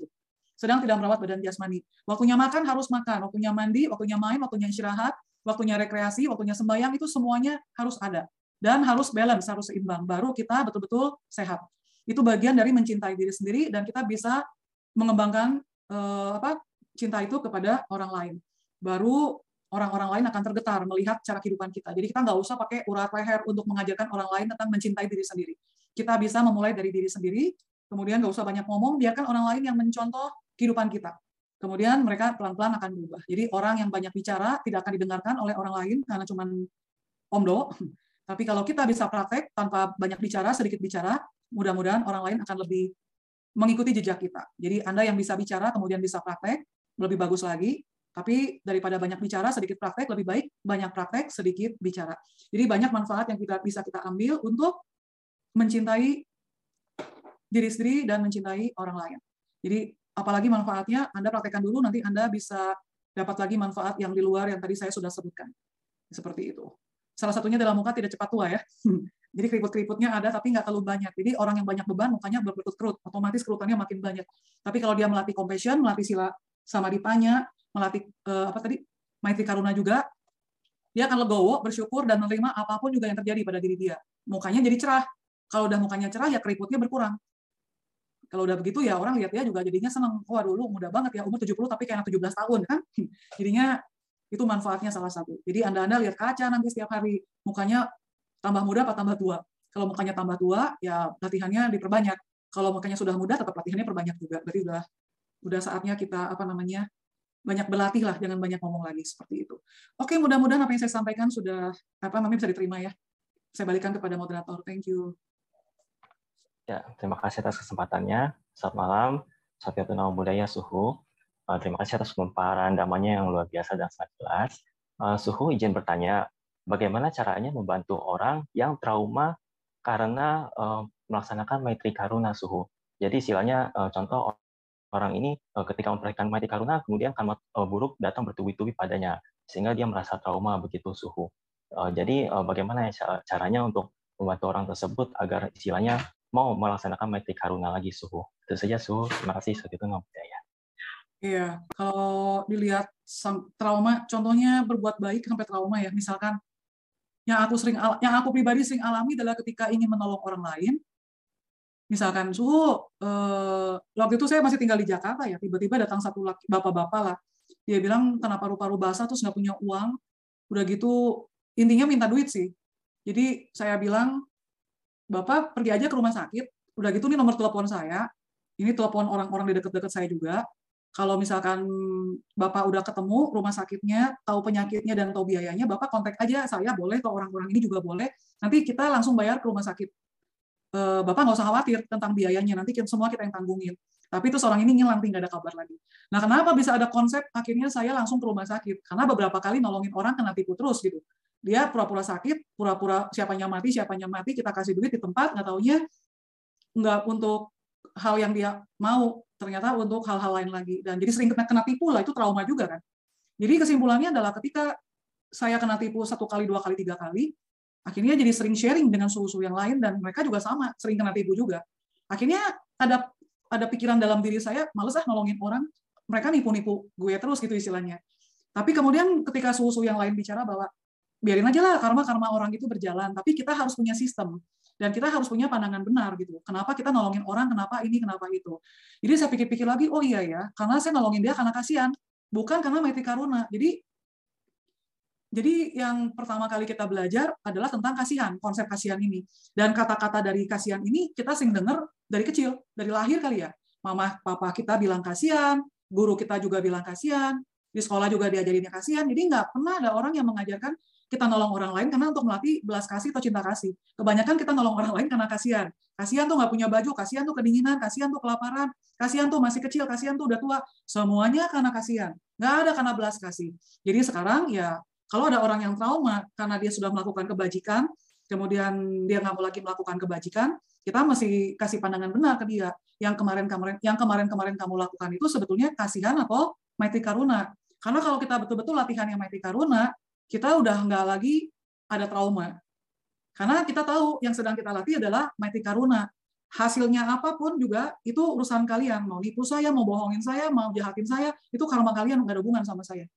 Sedang tidak merawat badan jasmani. Waktunya makan harus makan. Waktunya mandi, waktunya main, waktunya istirahat, waktunya rekreasi, waktunya sembahyang, itu semuanya harus ada. Dan harus balance, harus seimbang. Baru kita betul-betul sehat. Itu bagian dari mencintai diri sendiri dan kita bisa mengembangkan cinta itu kepada orang lain. Baru orang-orang lain akan tergetar melihat cara kehidupan kita. Jadi kita nggak usah pakai urat leher untuk mengajarkan orang lain tentang mencintai diri sendiri. Kita bisa memulai dari diri sendiri, kemudian nggak usah banyak ngomong, biarkan orang lain yang mencontoh kehidupan kita. Kemudian mereka pelan-pelan akan berubah. Jadi orang yang banyak bicara tidak akan didengarkan oleh orang lain karena cuma omdo. Tapi kalau kita bisa praktek tanpa banyak bicara, sedikit bicara, mudah-mudahan orang lain akan lebih mengikuti jejak kita. Jadi Anda yang bisa bicara, kemudian bisa praktek, lebih bagus lagi. Tapi daripada banyak bicara, sedikit praktek, lebih baik banyak praktek, sedikit bicara. Jadi banyak manfaat yang bisa kita ambil untuk mencintai diri sendiri dan mencintai orang lain. Jadi apalagi manfaatnya, Anda praktekkan dulu, nanti Anda bisa dapat lagi manfaat yang di luar yang tadi saya sudah sebutkan. Seperti itu. Salah satunya adalah muka tidak cepat tua ya. Jadi keriput-keriputnya ada, tapi nggak terlalu banyak. Jadi orang yang banyak beban, mukanya berkerut-kerut. Otomatis kerutannya makin banyak. Tapi kalau dia melatih compassion, melatih sila samadipanya, melatih maitri karuna juga, dia akan legowo, bersyukur, dan menerima apapun juga yang terjadi pada diri dia. Mukanya jadi cerah. Kalau udah mukanya cerah, ya keriputnya berkurang. Kalau udah begitu, ya orang lihat dia juga jadinya senang. Wah, dulu muda banget ya, umur 70, tapi kayak 17 tahun. Kan? Jadinya itu manfaatnya salah satu. Jadi Anda lihat kaca nanti setiap hari, mukanya tambah muda apa tambah tua? Kalau mukanya tambah tua, ya latihannya diperbanyak. Kalau mukanya sudah muda, tetap latihannya perbanyak juga. Berarti udah saatnya kita banyak berlatih lah, jangan banyak ngomong lagi seperti itu. Oke, mudah-mudahan apa yang saya sampaikan sudah bisa diterima ya. Saya balikkan kepada moderator. Thank you. Ya, terima kasih atas kesempatannya. Selamat malam. Sakyamuni Budaya Suhu. Terima kasih atas pemaparan damanya yang luar biasa dan sangat jelas. Suhu izin bertanya. Bagaimana caranya membantu orang yang trauma karena melaksanakan maitri karuna suhu. Jadi istilahnya contoh orang ini ketika mempraktikkan maitri karuna kemudian karma buruk datang bertubi-tubi padanya sehingga dia merasa trauma begitu suhu. Jadi bagaimana caranya untuk membantu orang tersebut agar istilahnya mau melaksanakan maitri karuna lagi suhu. Itu saja suhu. Terima kasih segitu budaya. Iya, kalau dilihat trauma, contohnya berbuat baik sampai trauma ya, misalkan. Yang aku pribadi sering alami adalah ketika ingin menolong orang lain, misalkan waktu itu saya masih tinggal di Jakarta ya, tiba-tiba datang satu bapak-bapak lah, dia bilang kenapa paru-paru basah terus nggak punya uang, udah gitu intinya minta duit sih. Jadi saya bilang bapak pergi aja ke rumah sakit, udah gitu ini nomor telepon saya, ini telepon orang-orang di dekat-dekat saya juga. Kalau misalkan Bapak udah ketemu rumah sakitnya, tahu penyakitnya dan tahu biayanya, Bapak kontak aja saya boleh, atau orang-orang ini juga boleh. Nanti kita langsung bayar ke rumah sakit. Bapak nggak usah khawatir tentang biayanya, nanti semua kita yang tanggungin. Tapi itu orang ini ngilang, nggak ada kabar lagi. Nah, kenapa bisa ada konsep akhirnya saya langsung ke rumah sakit? Karena beberapa kali nolongin orang kena tipu terus gitu. Dia pura-pura sakit, pura-pura siapanya mati, kita kasih duit di tempat, nggak taunya nggak untuk hal yang dia mau, ternyata untuk hal-hal lain lagi. Dan jadi sering kena tipu lah, itu trauma juga kan. Jadi kesimpulannya adalah ketika saya kena tipu 1 kali, 2 kali, 3 kali, akhirnya jadi sering sharing dengan suhu-suhu yang lain, dan mereka juga sama, sering kena tipu juga. Akhirnya ada pikiran dalam diri saya, males nolongin orang, mereka nipu-nipu gue terus gitu istilahnya. Tapi kemudian ketika suhu-suhu yang lain bicara bahwa, biarin aja lah karma-karma orang itu berjalan, tapi kita harus punya sistem. Dan kita harus punya pandangan benar gitu. Kenapa kita nolongin orang, kenapa ini, kenapa itu. Jadi saya pikir-pikir lagi, oh iya ya, karena saya nolongin dia karena kasihan, bukan karena maitri karuna. Jadi Jadi yang pertama kali kita belajar adalah tentang kasihan, konsep kasihan ini. Dan kata-kata dari kasihan ini kita sering dengar dari kecil, dari lahir kali ya. Mama, papa kita bilang kasihan, guru kita juga bilang kasihan, di sekolah juga diajarinnya kasihan. Jadi nggak pernah ada orang yang mengajarkan kita nolong orang lain karena untuk melatih belas kasih atau cinta kasih. Kebanyakan kita nolong orang lain karena kasihan. Kasihan tuh nggak punya baju, kasihan tuh kedinginan, kasihan tuh kelaparan, kasihan tuh masih kecil, kasihan tuh udah tua. Semuanya karena kasihan. Nggak ada karena belas kasih. Jadi sekarang ya, kalau ada orang yang trauma karena dia sudah melakukan kebajikan, kemudian dia nggak mau lagi melakukan kebajikan, kita mesti kasih pandangan benar ke dia. Yang kemarin kamu lakukan itu sebetulnya kasihan atau maitri karuna. Karena kalau kita betul-betul latihan yang maitri karuna, kita udah nggak lagi ada trauma. Karena kita tahu yang sedang kita latih adalah maitri karuna. Hasilnya apapun juga, itu urusan kalian. Mau nipu saya, mau bohongin saya, mau jahatin saya, itu karma kalian, nggak ada hubungan sama saya.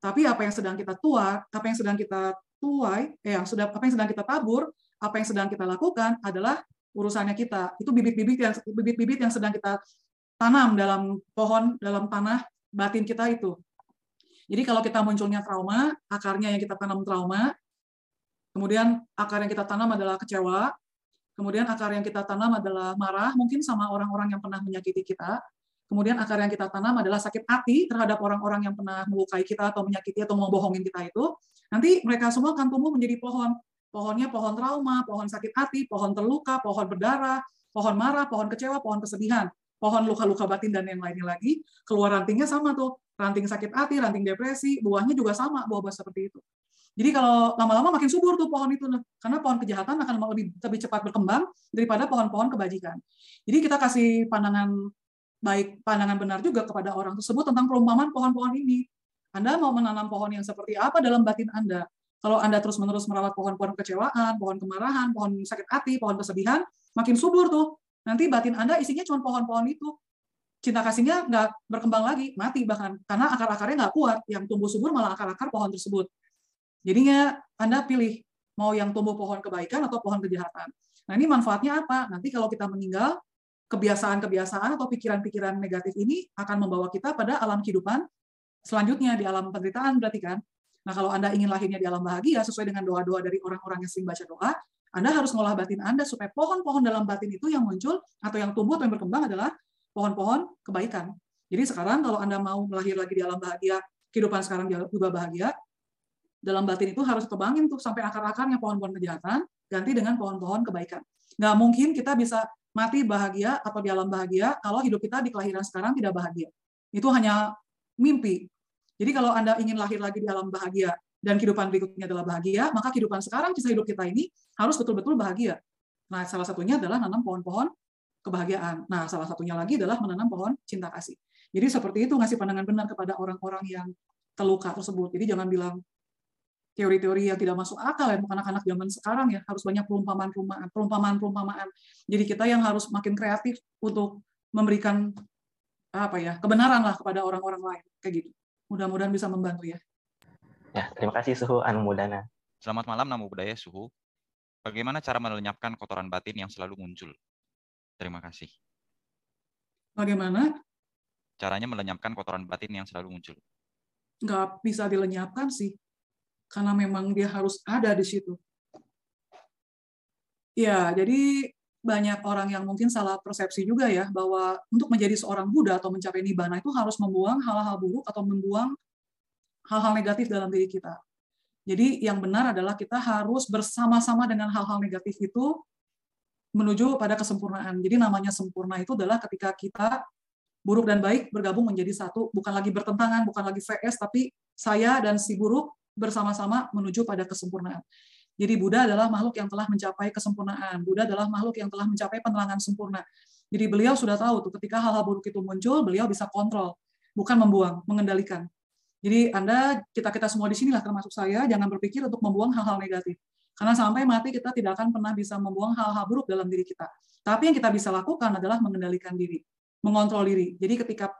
Tapi apa yang sedang kita tabur, apa yang sedang kita lakukan adalah urusannya kita. Itu bibit-bibit yang sedang kita tanam dalam pohon, dalam tanah batin kita itu. Jadi kalau kita munculnya trauma, akarnya yang kita tanam trauma, kemudian akar yang kita tanam adalah kecewa, kemudian akar yang kita tanam adalah marah, mungkin sama orang-orang yang pernah menyakiti kita. Kemudian akar yang kita tanam adalah sakit hati terhadap orang-orang yang pernah melukai kita atau menyakiti atau membohongin kita itu. Nanti mereka semua akan tumbuh menjadi pohon. Pohonnya pohon trauma, pohon sakit hati, pohon terluka, pohon berdarah, pohon marah, pohon kecewa, pohon kesedihan, pohon luka-luka batin, dan yang lainnya lagi. Keluar rantingnya sama tuh. Ranting sakit hati, ranting depresi, buahnya juga sama, buah-buah seperti itu. Jadi kalau lama-lama makin subur tuh pohon itu, karena pohon kejahatan akan lebih cepat berkembang daripada pohon-pohon kebajikan. Jadi kita kasih pandangan benar juga kepada orang tersebut tentang perumpamaan pohon-pohon ini. Anda mau menanam pohon yang seperti apa dalam batin Anda? Kalau Anda terus-menerus merawat pohon-pohon kecewaan, pohon kemarahan, pohon sakit hati, pohon kesedihan, makin subur tuh. Nanti batin Anda isinya cuma pohon-pohon itu. Cinta kasihnya nggak berkembang lagi, mati bahkan. Karena akar-akarnya nggak kuat, yang tumbuh subur malah akar-akar pohon tersebut. Jadinya Anda pilih mau yang tumbuh pohon kebaikan atau pohon kejahatan. Nah ini manfaatnya apa? Nanti kalau kita meninggal, kebiasaan-kebiasaan atau pikiran-pikiran negatif ini akan membawa kita pada alam kehidupan selanjutnya, di alam penderitaan berarti kan. Nah kalau Anda ingin lahirnya di alam bahagia, sesuai dengan doa-doa dari orang-orang yang sering baca doa, Anda harus ngolah batin Anda supaya pohon-pohon dalam batin itu yang muncul atau yang tumbuh atau yang berkembang adalah pohon-pohon kebaikan. Jadi sekarang kalau Anda mau melahir lagi di alam bahagia, kehidupan sekarang juga bahagia, dalam batin itu harus tebangin tuh sampai akar-akarnya pohon-pohon kejahatan, ganti dengan pohon-pohon kebaikan. Nggak mungkin kita bisa mati bahagia atau di alam bahagia kalau hidup kita di kelahiran sekarang tidak bahagia. Itu hanya mimpi. Jadi kalau Anda ingin lahir lagi di alam bahagia dan kehidupan berikutnya adalah bahagia, maka kehidupan sekarang, kisah hidup kita ini harus betul-betul bahagia. Nah, salah satunya adalah menanam pohon-pohon kebahagiaan. Nah, salah satunya lagi adalah menanam pohon cinta kasih. Jadi seperti itu, ngasih pandangan benar kepada orang-orang yang terluka tersebut. Jadi jangan bilang teori-teori yang tidak masuk akal ya, anak-anak zaman sekarang ya, harus banyak perumpamaan. Jadi kita yang harus makin kreatif untuk memberikan kebenaran lah kepada orang-orang lain kayak gitu. Mudah-mudahan bisa membantu ya. Ya, terima kasih Suhu Anumudana. Selamat malam Namo Buddhaya Suhu. Bagaimana cara melenyapkan kotoran batin yang selalu muncul? Terima kasih. Bagaimana? Caranya melenyapkan kotoran batin yang selalu muncul. Nggak bisa dilenyapkan sih. Karena memang dia harus ada di situ. Ya, jadi banyak orang yang mungkin salah persepsi juga ya, bahwa untuk menjadi seorang Buddha atau mencapai Nibbana itu harus membuang hal-hal buruk atau membuang hal-hal negatif dalam diri kita. Jadi yang benar adalah kita harus bersama-sama dengan hal-hal negatif itu menuju pada kesempurnaan. Jadi namanya sempurna itu adalah ketika kita buruk dan baik bergabung menjadi satu, bukan lagi bertentangan, bukan lagi VS, tapi saya dan si buruk bersama-sama menuju pada kesempurnaan. Jadi Buddha adalah makhluk yang telah mencapai kesempurnaan. Buddha adalah makhluk yang telah mencapai penerangan sempurna. Jadi beliau sudah tahu tuh ketika hal-hal buruk itu muncul, beliau bisa kontrol, bukan membuang, mengendalikan. Jadi Anda, kita semua di sinilah termasuk saya, jangan berpikir untuk membuang hal-hal negatif. Karena sampai mati kita tidak akan pernah bisa membuang hal-hal buruk dalam diri kita. Tapi yang kita bisa lakukan adalah mengendalikan diri, mengontrol diri. Jadi ketika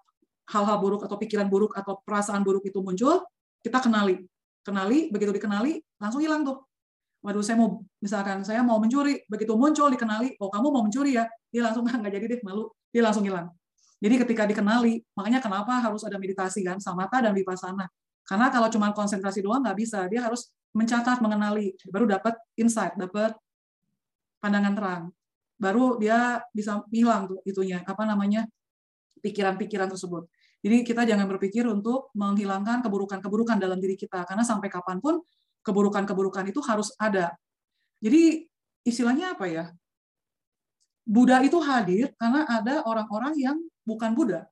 hal-hal buruk atau pikiran buruk atau perasaan buruk itu muncul, kita kenali, begitu dikenali, langsung hilang tuh. Waduh, misalkan saya mau mencuri, begitu muncul, dikenali, oh kamu mau mencuri ya, dia langsung nggak jadi deh, malu, dia langsung hilang. Jadi ketika dikenali, makanya kenapa harus ada meditasi kan, samatha dan vipassana. Karena kalau cuma konsentrasi doang nggak bisa, dia harus mencatat, mengenali, baru dapat insight, dapat pandangan terang, baru dia bisa hilang tuh itunya, apa namanya, pikiran-pikiran tersebut. Jadi kita jangan berpikir untuk menghilangkan keburukan-keburukan dalam diri kita, karena sampai kapanpun keburukan-keburukan itu harus ada. Jadi istilahnya apa ya? Buddha itu hadir karena ada orang-orang yang bukan Buddha.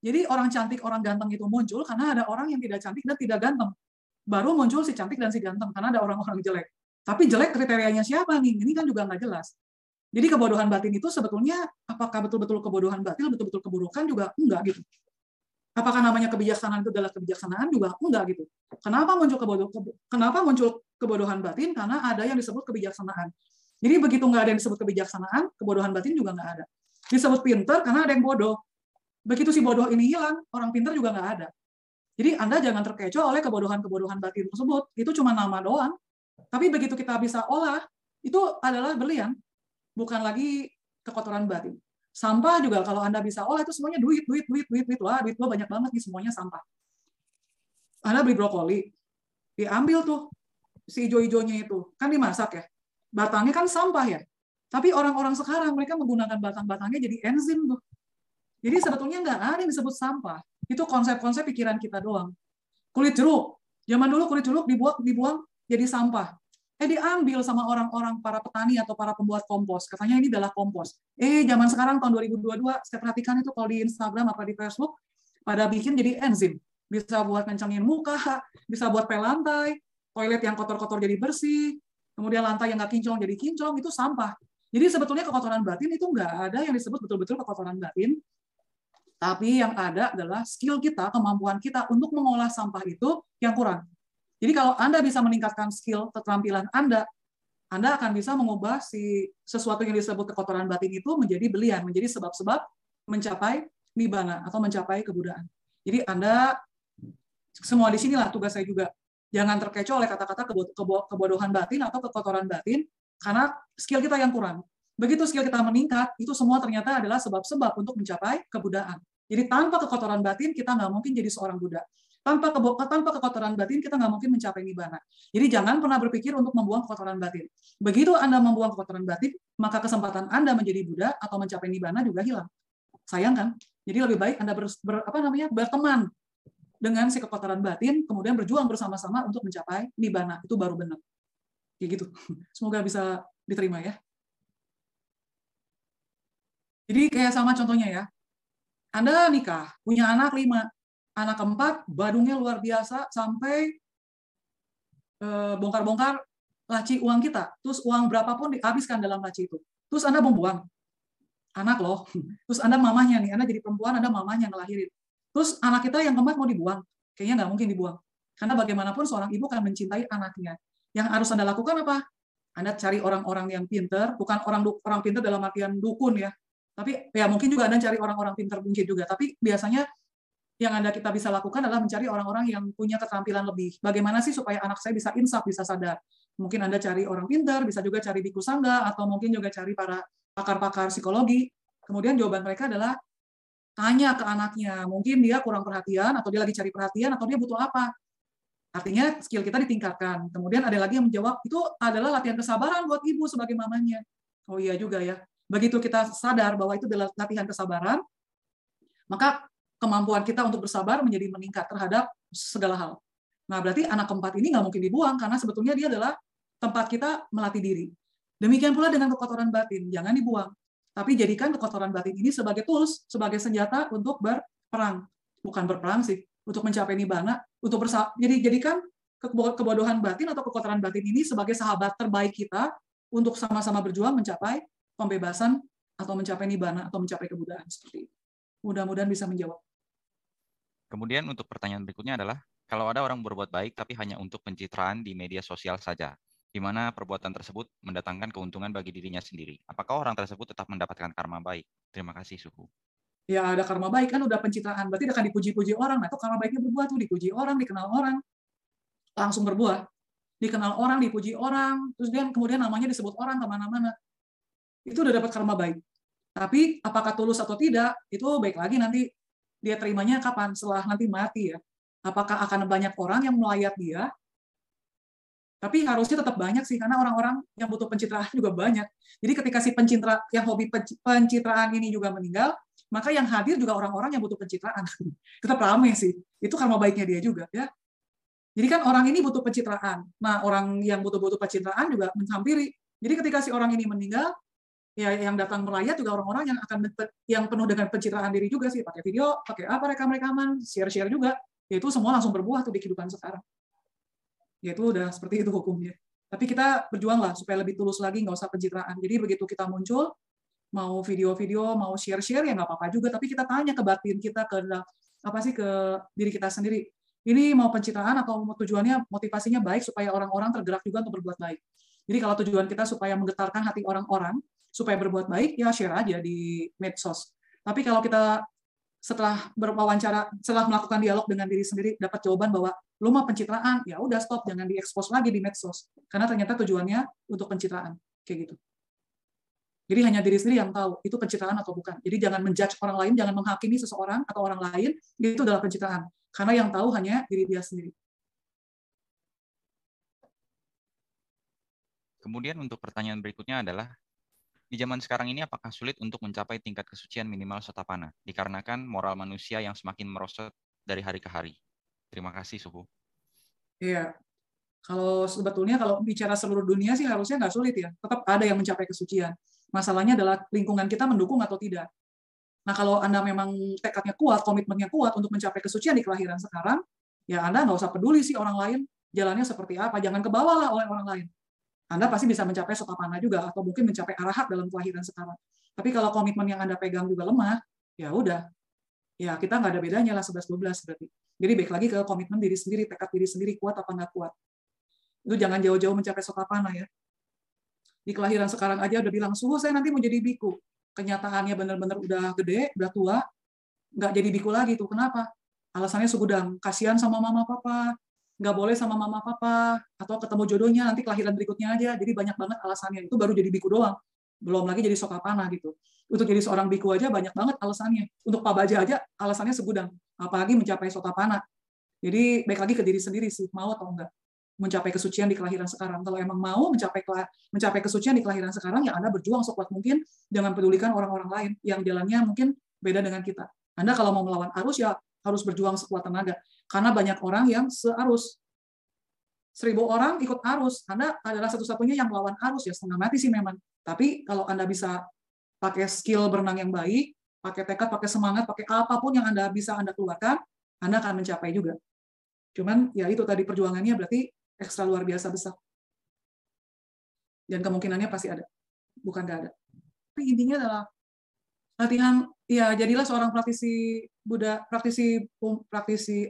Jadi orang cantik, orang ganteng itu muncul karena ada orang yang tidak cantik dan tidak ganteng. Baru muncul si cantik dan si ganteng karena ada orang-orang jelek. Tapi jelek kriterianya siapa nih? Ini kan juga nggak jelas. Jadi kebodohan batin itu sebetulnya apakah betul-betul kebodohan batin, betul-betul keburukan juga enggak gitu. Apakah namanya kebijaksanaan itu adalah kebijaksanaan juga enggak gitu. Kenapa muncul kebodohan batin? Karena ada yang disebut kebijaksanaan. Jadi begitu nggak ada yang disebut kebijaksanaan, kebodohan batin juga nggak ada. Disebut pinter karena ada yang bodoh. Begitu si bodoh ini hilang, orang pintar juga nggak ada. Jadi Anda jangan terkecoh oleh kebodohan-kebodohan batin tersebut. Itu cuma nama doang. Tapi begitu kita bisa olah, itu adalah berlian. Bukan lagi kekotoran batin. Sampah juga kalau Anda bisa olah, itu semuanya duit. Wah, duit gua banyak banget nih, semuanya sampah. Anda beli brokoli, diambil tuh si ijo-ijonya itu. Kan dimasak ya. Batangnya kan sampah ya. Tapi orang-orang sekarang mereka menggunakan batang-batangnya jadi enzim tuh. Jadi sebetulnya nggak ada yang disebut sampah. Itu konsep-konsep pikiran kita doang. Kulit jeruk. Zaman dulu kulit jeruk dibuang jadi sampah. Diambil sama orang-orang para petani atau para pembuat kompos. Katanya ini adalah kompos. Zaman sekarang tahun 2022, saya perhatikan itu kalau di Instagram atau di Facebook, pada bikin jadi enzim. Bisa buat kencangin muka, bisa buat pel lantai, toilet yang kotor-kotor jadi bersih, kemudian lantai yang nggak kinclong jadi kinclong, itu sampah. Jadi sebetulnya kekotoran batin itu nggak ada yang disebut betul-betul kekotoran batin. Tapi yang ada adalah skill kita, kemampuan kita untuk mengolah sampah itu yang kurang. Jadi kalau Anda bisa meningkatkan skill keterampilan Anda akan bisa mengubah sesuatu yang disebut kekotoran batin itu menjadi belian, menjadi sebab-sebab mencapai nibbana atau mencapai kebuddhaan. Jadi Anda semua di sinilah tugas saya juga. Jangan terkecoh oleh kata-kata kebodohan batin atau kekotoran batin karena skill kita yang kurang. Begitu skill kita meningkat, itu semua ternyata adalah sebab-sebab untuk mencapai kebuddhaan. Jadi tanpa kekotoran batin, kita nggak mungkin jadi seorang Buddha. Tanpa kekotoran batin, kita nggak mungkin mencapai nibbana. Jadi jangan pernah berpikir untuk membuang kekotoran batin. Begitu Anda membuang kekotoran batin, maka kesempatan Anda menjadi Buddha atau mencapai nibbana juga hilang. Sayang kan? Jadi lebih baik Anda berteman dengan si kekotoran batin, kemudian berjuang bersama-sama untuk mencapai nibbana. Itu baru benar. Kayak gitu. Semoga bisa diterima ya. Jadi kayak sama contohnya ya, Anda nikah, punya anak 5, anak keempat, badungnya luar biasa sampai bongkar-bongkar laci uang kita, terus uang berapapun dihabiskan dalam laci itu, terus Anda buang, anak loh, terus Anda mamahnya nih, Anda jadi perempuan, Anda mamahnya ngelahirin, terus anak kita yang keempat mau dibuang, kayaknya nggak mungkin dibuang, karena bagaimanapun seorang ibu kan mencintai anaknya, yang harus Anda lakukan apa? Anda cari orang-orang yang pinter, bukan orang pinter dalam artian dukun ya. Tapi ya mungkin juga Anda cari orang-orang pintar mungkin juga. Tapi biasanya yang kita bisa lakukan adalah mencari orang-orang yang punya keterampilan lebih. Bagaimana sih supaya anak saya bisa insaf, bisa sadar? Mungkin Anda cari orang pintar, bisa juga cari biku sangga, atau mungkin juga cari para pakar-pakar psikologi. Kemudian jawaban mereka adalah tanya ke anaknya. Mungkin dia kurang perhatian, atau dia lagi cari perhatian, atau dia butuh apa. Artinya skill kita ditingkatkan. Kemudian ada lagi yang menjawab, itu adalah latihan kesabaran buat ibu sebagai mamanya. Oh iya juga ya. Begitu kita sadar bahwa itu adalah latihan kesabaran, maka kemampuan kita untuk bersabar menjadi meningkat terhadap segala hal. Nah, berarti anak keempat ini nggak mungkin dibuang, karena sebetulnya dia adalah tempat kita melatih diri. Demikian pula dengan kekotoran batin, jangan dibuang. Tapi jadikan kekotoran batin ini sebagai tools, sebagai senjata untuk berperang. Bukan berperang sih, untuk mencapai nibbana. Jadi jadikan kebodohan batin atau kekotoran batin ini sebagai sahabat terbaik kita untuk sama-sama berjuang mencapai pembebasan atau mencapai nibbana atau mencapai kebuddhaan seperti itu. Mudah-mudahan bisa menjawab. Kemudian untuk pertanyaan berikutnya adalah kalau ada orang berbuat baik tapi hanya untuk pencitraan di media sosial saja, di mana perbuatan tersebut mendatangkan keuntungan bagi dirinya sendiri. Apakah orang tersebut tetap mendapatkan karma baik? Terima kasih Suhu. Ya ada karma baik kan udah pencitraan, berarti akan dipuji-puji orang. Nah, itu karma baiknya berbuah tuh dipuji orang, dikenal orang, langsung berbuah. Dikenal orang, dipuji orang, terus dia kemudian namanya disebut orang kemana-mana. Itu udah dapat karma baik. Tapi apakah tulus atau tidak, itu baik lagi nanti dia terimanya kapan, setelah nanti mati ya. Apakah akan banyak orang yang melayat dia? Tapi harusnya tetap banyak sih, karena orang-orang yang butuh pencitraan juga banyak. Jadi ketika si pencitra yang hobi pencitraan ini juga meninggal, maka yang hadir juga orang-orang yang butuh pencitraan. Tetap ramai sih. Itu karma baiknya dia juga, ya. Jadi kan orang ini butuh pencitraan. Nah, orang yang butuh-butuh pencitraan juga menghampiri. Jadi ketika si orang ini meninggal, ya yang datang melayat juga orang-orang yang akan penuh dengan pencitraan diri juga sih, pakai video, pakai apa rekaman, share-share juga. Itu semua langsung berbuah tuh di kehidupan sekarang. Ya itu udah seperti itu hukumnya. Tapi kita berjuanglah supaya lebih tulus lagi, nggak usah pencitraan. Jadi begitu kita muncul, mau video-video, mau share-share ya nggak apa-apa juga. Tapi kita tanya ke batin kita, ke apa sih, ke diri kita sendiri. Ini mau pencitraan atau tujuannya motivasinya baik supaya orang-orang tergerak juga untuk berbuat baik. Jadi kalau tujuan kita supaya menggetarkan hati orang-orang supaya berbuat baik, ya share aja di medsos. Tapi kalau kita setelah berwawancara, setelah melakukan dialog dengan diri sendiri, dapat jawaban bahwa lo mau pencitraan, ya udah stop, jangan diekspos lagi di medsos, karena ternyata tujuannya untuk pencitraan, kayak gitu. Jadi hanya diri sendiri yang tahu itu pencitraan atau bukan. Jadi jangan menjudge orang lain, jangan menghakimi seseorang atau orang lain, itu adalah pencitraan, karena yang tahu hanya diri dia sendiri. Kemudian untuk pertanyaan berikutnya adalah, di zaman sekarang ini apakah sulit untuk mencapai tingkat kesucian minimal Sotapanna dikarenakan moral manusia yang semakin merosot dari hari ke hari? Terima kasih, Subuh. Iya. Kalau sebetulnya kalau bicara seluruh dunia sih harusnya nggak sulit ya. Tetap ada yang mencapai kesucian. Masalahnya adalah lingkungan kita mendukung atau tidak. Nah, kalau Anda memang tekadnya kuat, komitmennya kuat untuk mencapai kesucian di kelahiran sekarang, ya Anda nggak usah peduli sih orang lain jalannya seperti apa. Jangan kebawa lah oleh orang lain. Anda pasti bisa mencapai Sotapanna juga, atau mungkin mencapai arahat dalam kelahiran sekarang. Tapi kalau komitmen yang Anda pegang juga lemah, ya udah. Ya kita nggak ada bedanya lah, 11-12 berarti. Jadi baik lagi ke komitmen diri sendiri, tekad diri sendiri, kuat apa nggak kuat. Itu jangan jauh-jauh mencapai Sotapanna ya. Di kelahiran sekarang aja udah bilang, suhu saya nanti mau jadi biku. Kenyataannya benar-benar udah gede, udah tua, nggak jadi biku lagi tuh. Kenapa? Alasannya segudang, kasihan sama mama papa, nggak boleh sama mama papa, atau ketemu jodohnya nanti kelahiran berikutnya aja. Jadi banyak banget alasannya. Itu baru jadi biku doang, belum lagi jadi Sotapanna gitu. Untuk jadi seorang biku aja banyak banget alasannya. Untuk pabaja aja alasannya segudang, apalagi mencapai Sotapanna. Jadi baik lagi ke diri sendiri sih, mau atau enggak mencapai kesucian di kelahiran sekarang. Kalau emang mau mencapai kesucian di kelahiran sekarang, ya Anda berjuang sekuat mungkin, jangan pedulikan orang-orang lain yang jalannya mungkin beda dengan kita. Anda kalau mau melawan arus ya harus berjuang sekuat tenaga, karena banyak orang yang searus. 1000 orang ikut arus, Anda adalah satu-satunya yang melawan arus, ya setengah mati sih memang. Tapi kalau Anda bisa pakai skill berenang yang baik, pakai tekad, pakai semangat, pakai apapun yang Anda bisa Anda keluarkan, Anda akan mencapai juga. Cuman ya itu tadi, perjuangannya berarti ekstra luar biasa besar. Dan kemungkinannya pasti ada, bukan nggak ada. Tapi intinya adalah latihan, ya jadilah seorang praktisi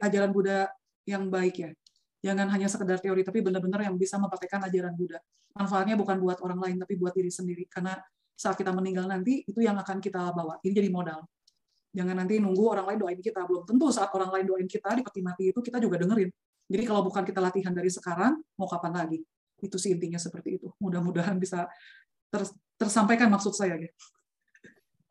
ajaran Buddha yang baik ya. Jangan hanya sekedar teori, tapi benar-benar yang bisa mempraktikkan ajaran Buddha. Manfaatnya bukan buat orang lain, tapi buat diri sendiri. Karena saat kita meninggal nanti, itu yang akan kita bawa. Ini jadi modal. Jangan nanti nunggu orang lain doain kita. Belum tentu saat orang lain doain kita, di peti mati itu kita juga dengerin. Jadi kalau bukan kita latihan dari sekarang, mau kapan lagi? Itu sih intinya seperti itu. Mudah-mudahan bisa tersampaikan maksud saya. Ya.